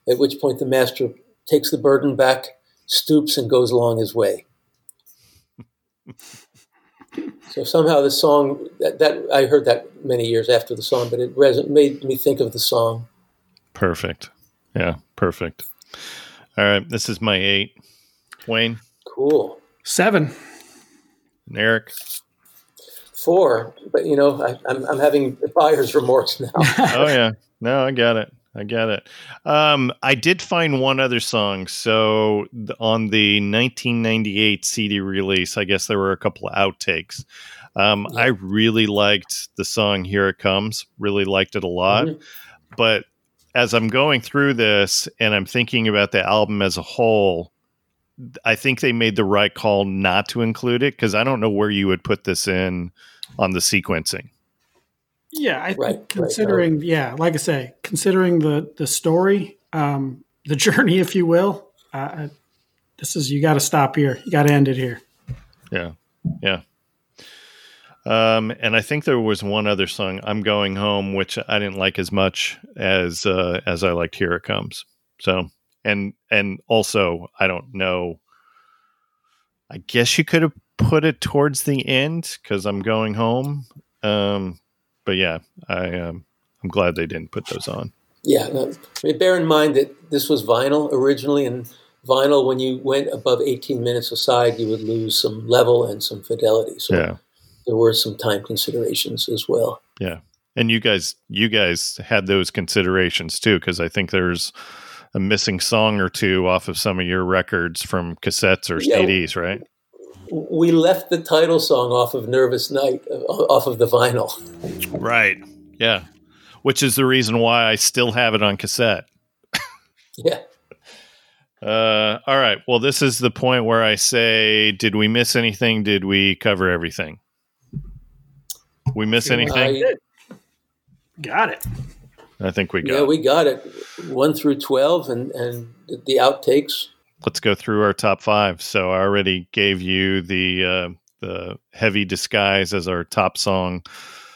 At which point the master takes the burden back, stoops, and goes along his way. So somehow the song, that I heard that many years after the song, but it made me think of the song. Perfect. Yeah, perfect. All right, this is my 8. Wayne? Cool. 7. And Eric? 4. But, you know, I'm having buyer's remorse now. Oh, yeah. No, I get it. I did find one other song. So on the 1998 CD release, I guess there were a couple of outtakes. I really liked the song Here It Comes. Really liked it a lot. Mm-hmm. But as I'm going through this and I'm thinking about the album as a whole, I think they made the right call not to include it, because I don't know where you would put this in on the sequencing. Yeah, considering the story, the journey, if you will, you got to stop here. You got to end it here. Yeah. Yeah. And I think there was one other song, I'm Going Home, which I didn't like as much as I liked Here It Comes. So, and also I don't know I guess you could have put it towards the end because I'm going home. But yeah, I'm glad they didn't put those on. Yeah. No, I mean, bear in mind that this was vinyl originally, and vinyl, when you went above 18 minutes aside, you would lose some level and some fidelity. So yeah, there were some time considerations as well. Yeah. And you guys had those considerations too, because I think there's a missing song or two off of some of your records from cassettes or CDs, right? We left the title song off of Nervous Night, off of the vinyl. Right. Yeah. Which is the reason why I still have it on cassette. Yeah. All right. Well, this is the point where I say, did we miss anything? Did we cover everything? We miss anything? Got it. I think we got it. Yeah, we got it. 1 through 12 and the outtakes. Let's go through our top five. So I already gave you the Heavy Disguise as our top song.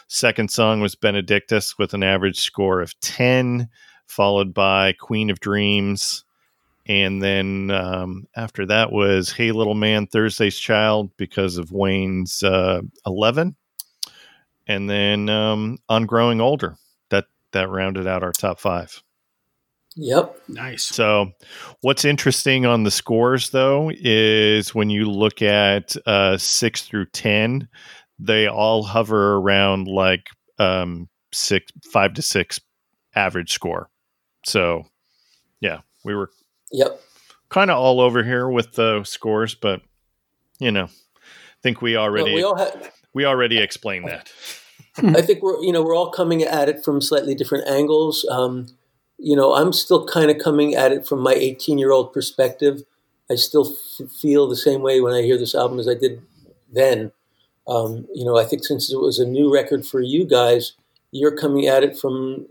Second song was Benedictus with an average score of 10, followed by Queen of Dreams. And then after that was Hey Little Man, Thursday's Child, because of Wayne's 11. And then On Growing Older. That rounded out our top five. Yep. Nice. So what's interesting on the scores, though, is when you look at 6 through 10, they all hover around like 5 to 6 average score. So, yeah, we were kind of all over here with the scores, but, you know, I think we already explained that. I think we're all coming at it from slightly different angles. I'm still kind of coming at it from my 18-year-old perspective. I still feel the same way when I hear this album as I did then. I think since it was a new record for you guys, you're coming at it from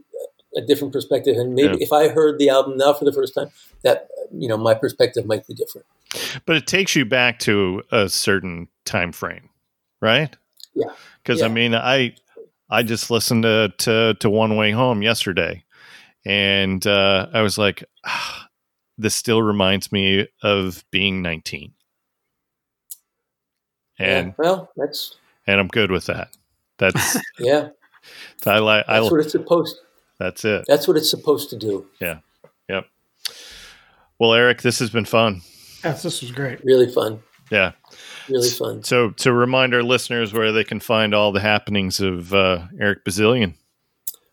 a different perspective. And maybe if I heard the album now for the first time, that, my perspective might be different. But it takes you back to a certain time frame, right? Yeah. Because, I mean, I just listened to One Way Home yesterday, and I was like, this still reminds me of being 19. And and I'm good with that. That's that's what it's supposed. That's it. That's what it's supposed to do. Yeah. Yep. Well, Eric, this has been fun. Yes, this was great. Really fun. Yeah. Really fun. So to remind our listeners where they can find all the happenings of Eric Bazilian.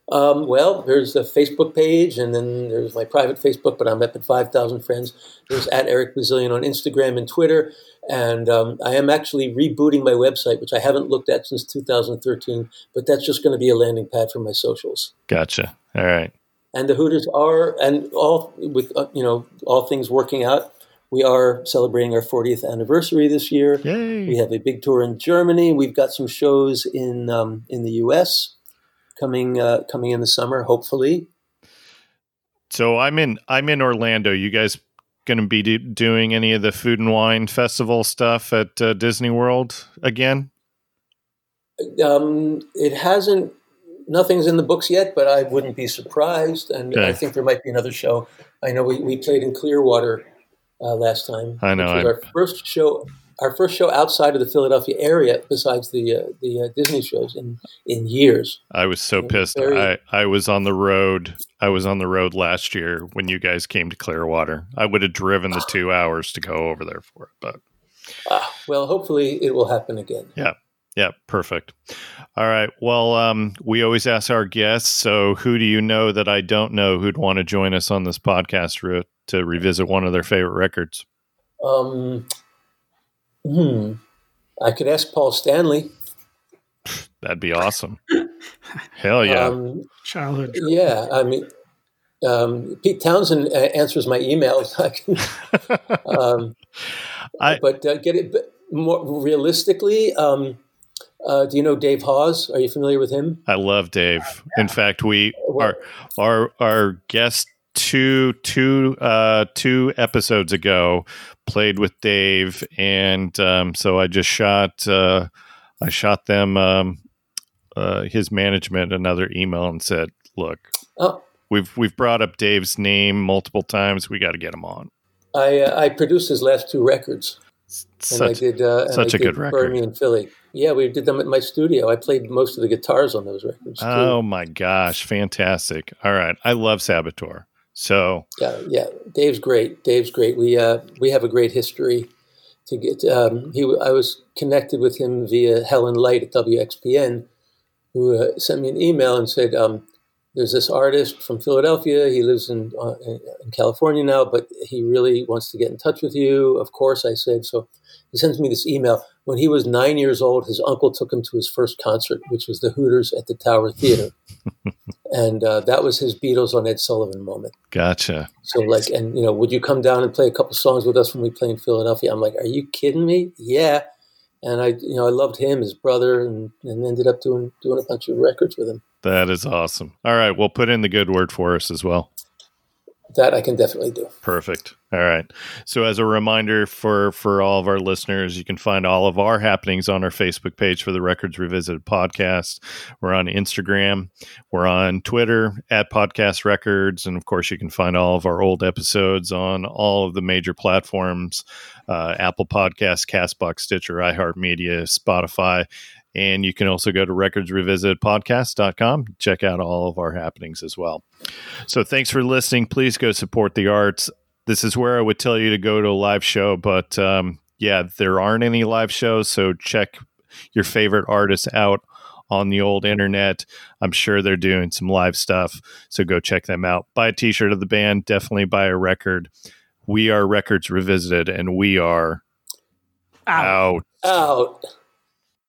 Well, there's a Facebook page, and then there's my private Facebook, but I'm up at 5,000 friends. There's at Eric Bazilian on Instagram and Twitter. And I am actually rebooting my website, which I haven't looked at since 2013, but that's just going to be a landing pad for my socials. Gotcha. All right. And the Hooters are, and all with, all things working out, we are celebrating our 40th anniversary this year. Yay. We have a big tour in Germany. We've got some shows in the U.S. coming in the summer, hopefully. So I'm in Orlando. You guys going to be doing any of the Food and Wine Festival stuff at Disney World again? It hasn't. Nothing's in the books yet, but I wouldn't be surprised. And okay. I think there might be another show. I know we played in Clearwater. Last time, I know, which was our first show outside of the Philadelphia area, besides the Disney shows in years. I was so pissed. I was on the road. I was on the road last year when you guys came to Clearwater. I would have driven the 2 hours to go over there for it, but well, hopefully it will happen again. Yeah. Yeah, perfect. All right. Well, we always ask our guests, so who do you know that I don't know who'd want to join us on this podcast to revisit one of their favorite records? I could ask Paul Stanley. That'd be awesome. Hell yeah. Childhood. Yeah, I mean, Pete Townsend answers my emails. Get it. But more realistically, do you know Dave Hawes? Are you familiar with him? I love Dave. In fact, our guest two episodes ago played with Dave, and so I just shot them his management another email and said, "Look, we've brought up Dave's name multiple times. We got to get him on." I produced his last two records. Such a good record. Fermi and Philly. Yeah, we did them at my studio. I played most of the guitars on those records. Oh, my gosh. Fantastic. All right. I love Saboteur. So yeah. Dave's great. We have a great history to get. I was connected with him via Helen Light at WXPN, who sent me an email and said, there's this artist from Philadelphia. He lives in California now, but he really wants to get in touch with you. Of course, I said. So he sends me this email. When he was 9 years old, his uncle took him to his first concert, which was the Hooters at the Tower Theater. And that was his Beatles on Ed Sullivan moment. Gotcha. So would you come down and play a couple songs with us when we play in Philadelphia? I'm like, are you kidding me? Yeah. And I loved him, his brother, and ended up doing a bunch of records with him. That is awesome. All right, well, put in the good word for us as well. That I can definitely do. Perfect. All right. So as a reminder for all of our listeners, you can find all of our happenings on our Facebook page for the Records Revisited podcast. We're on Instagram. We're on Twitter @PodcastRecords. And of course, you can find all of our old episodes on all of the major platforms, Apple Podcasts, CastBox, Stitcher, iHeartMedia, Spotify. And you can also go to recordsrevisitedpodcast.com, check out all of our happenings as well. So thanks for listening. Please go support the arts. This is where I would tell you to go to a live show, but there aren't any live shows. So check your favorite artists out on the old internet. I'm sure they're doing some live stuff. So go check them out. Buy a t-shirt of the band. Definitely buy a record. We are Records Revisited, and we are out.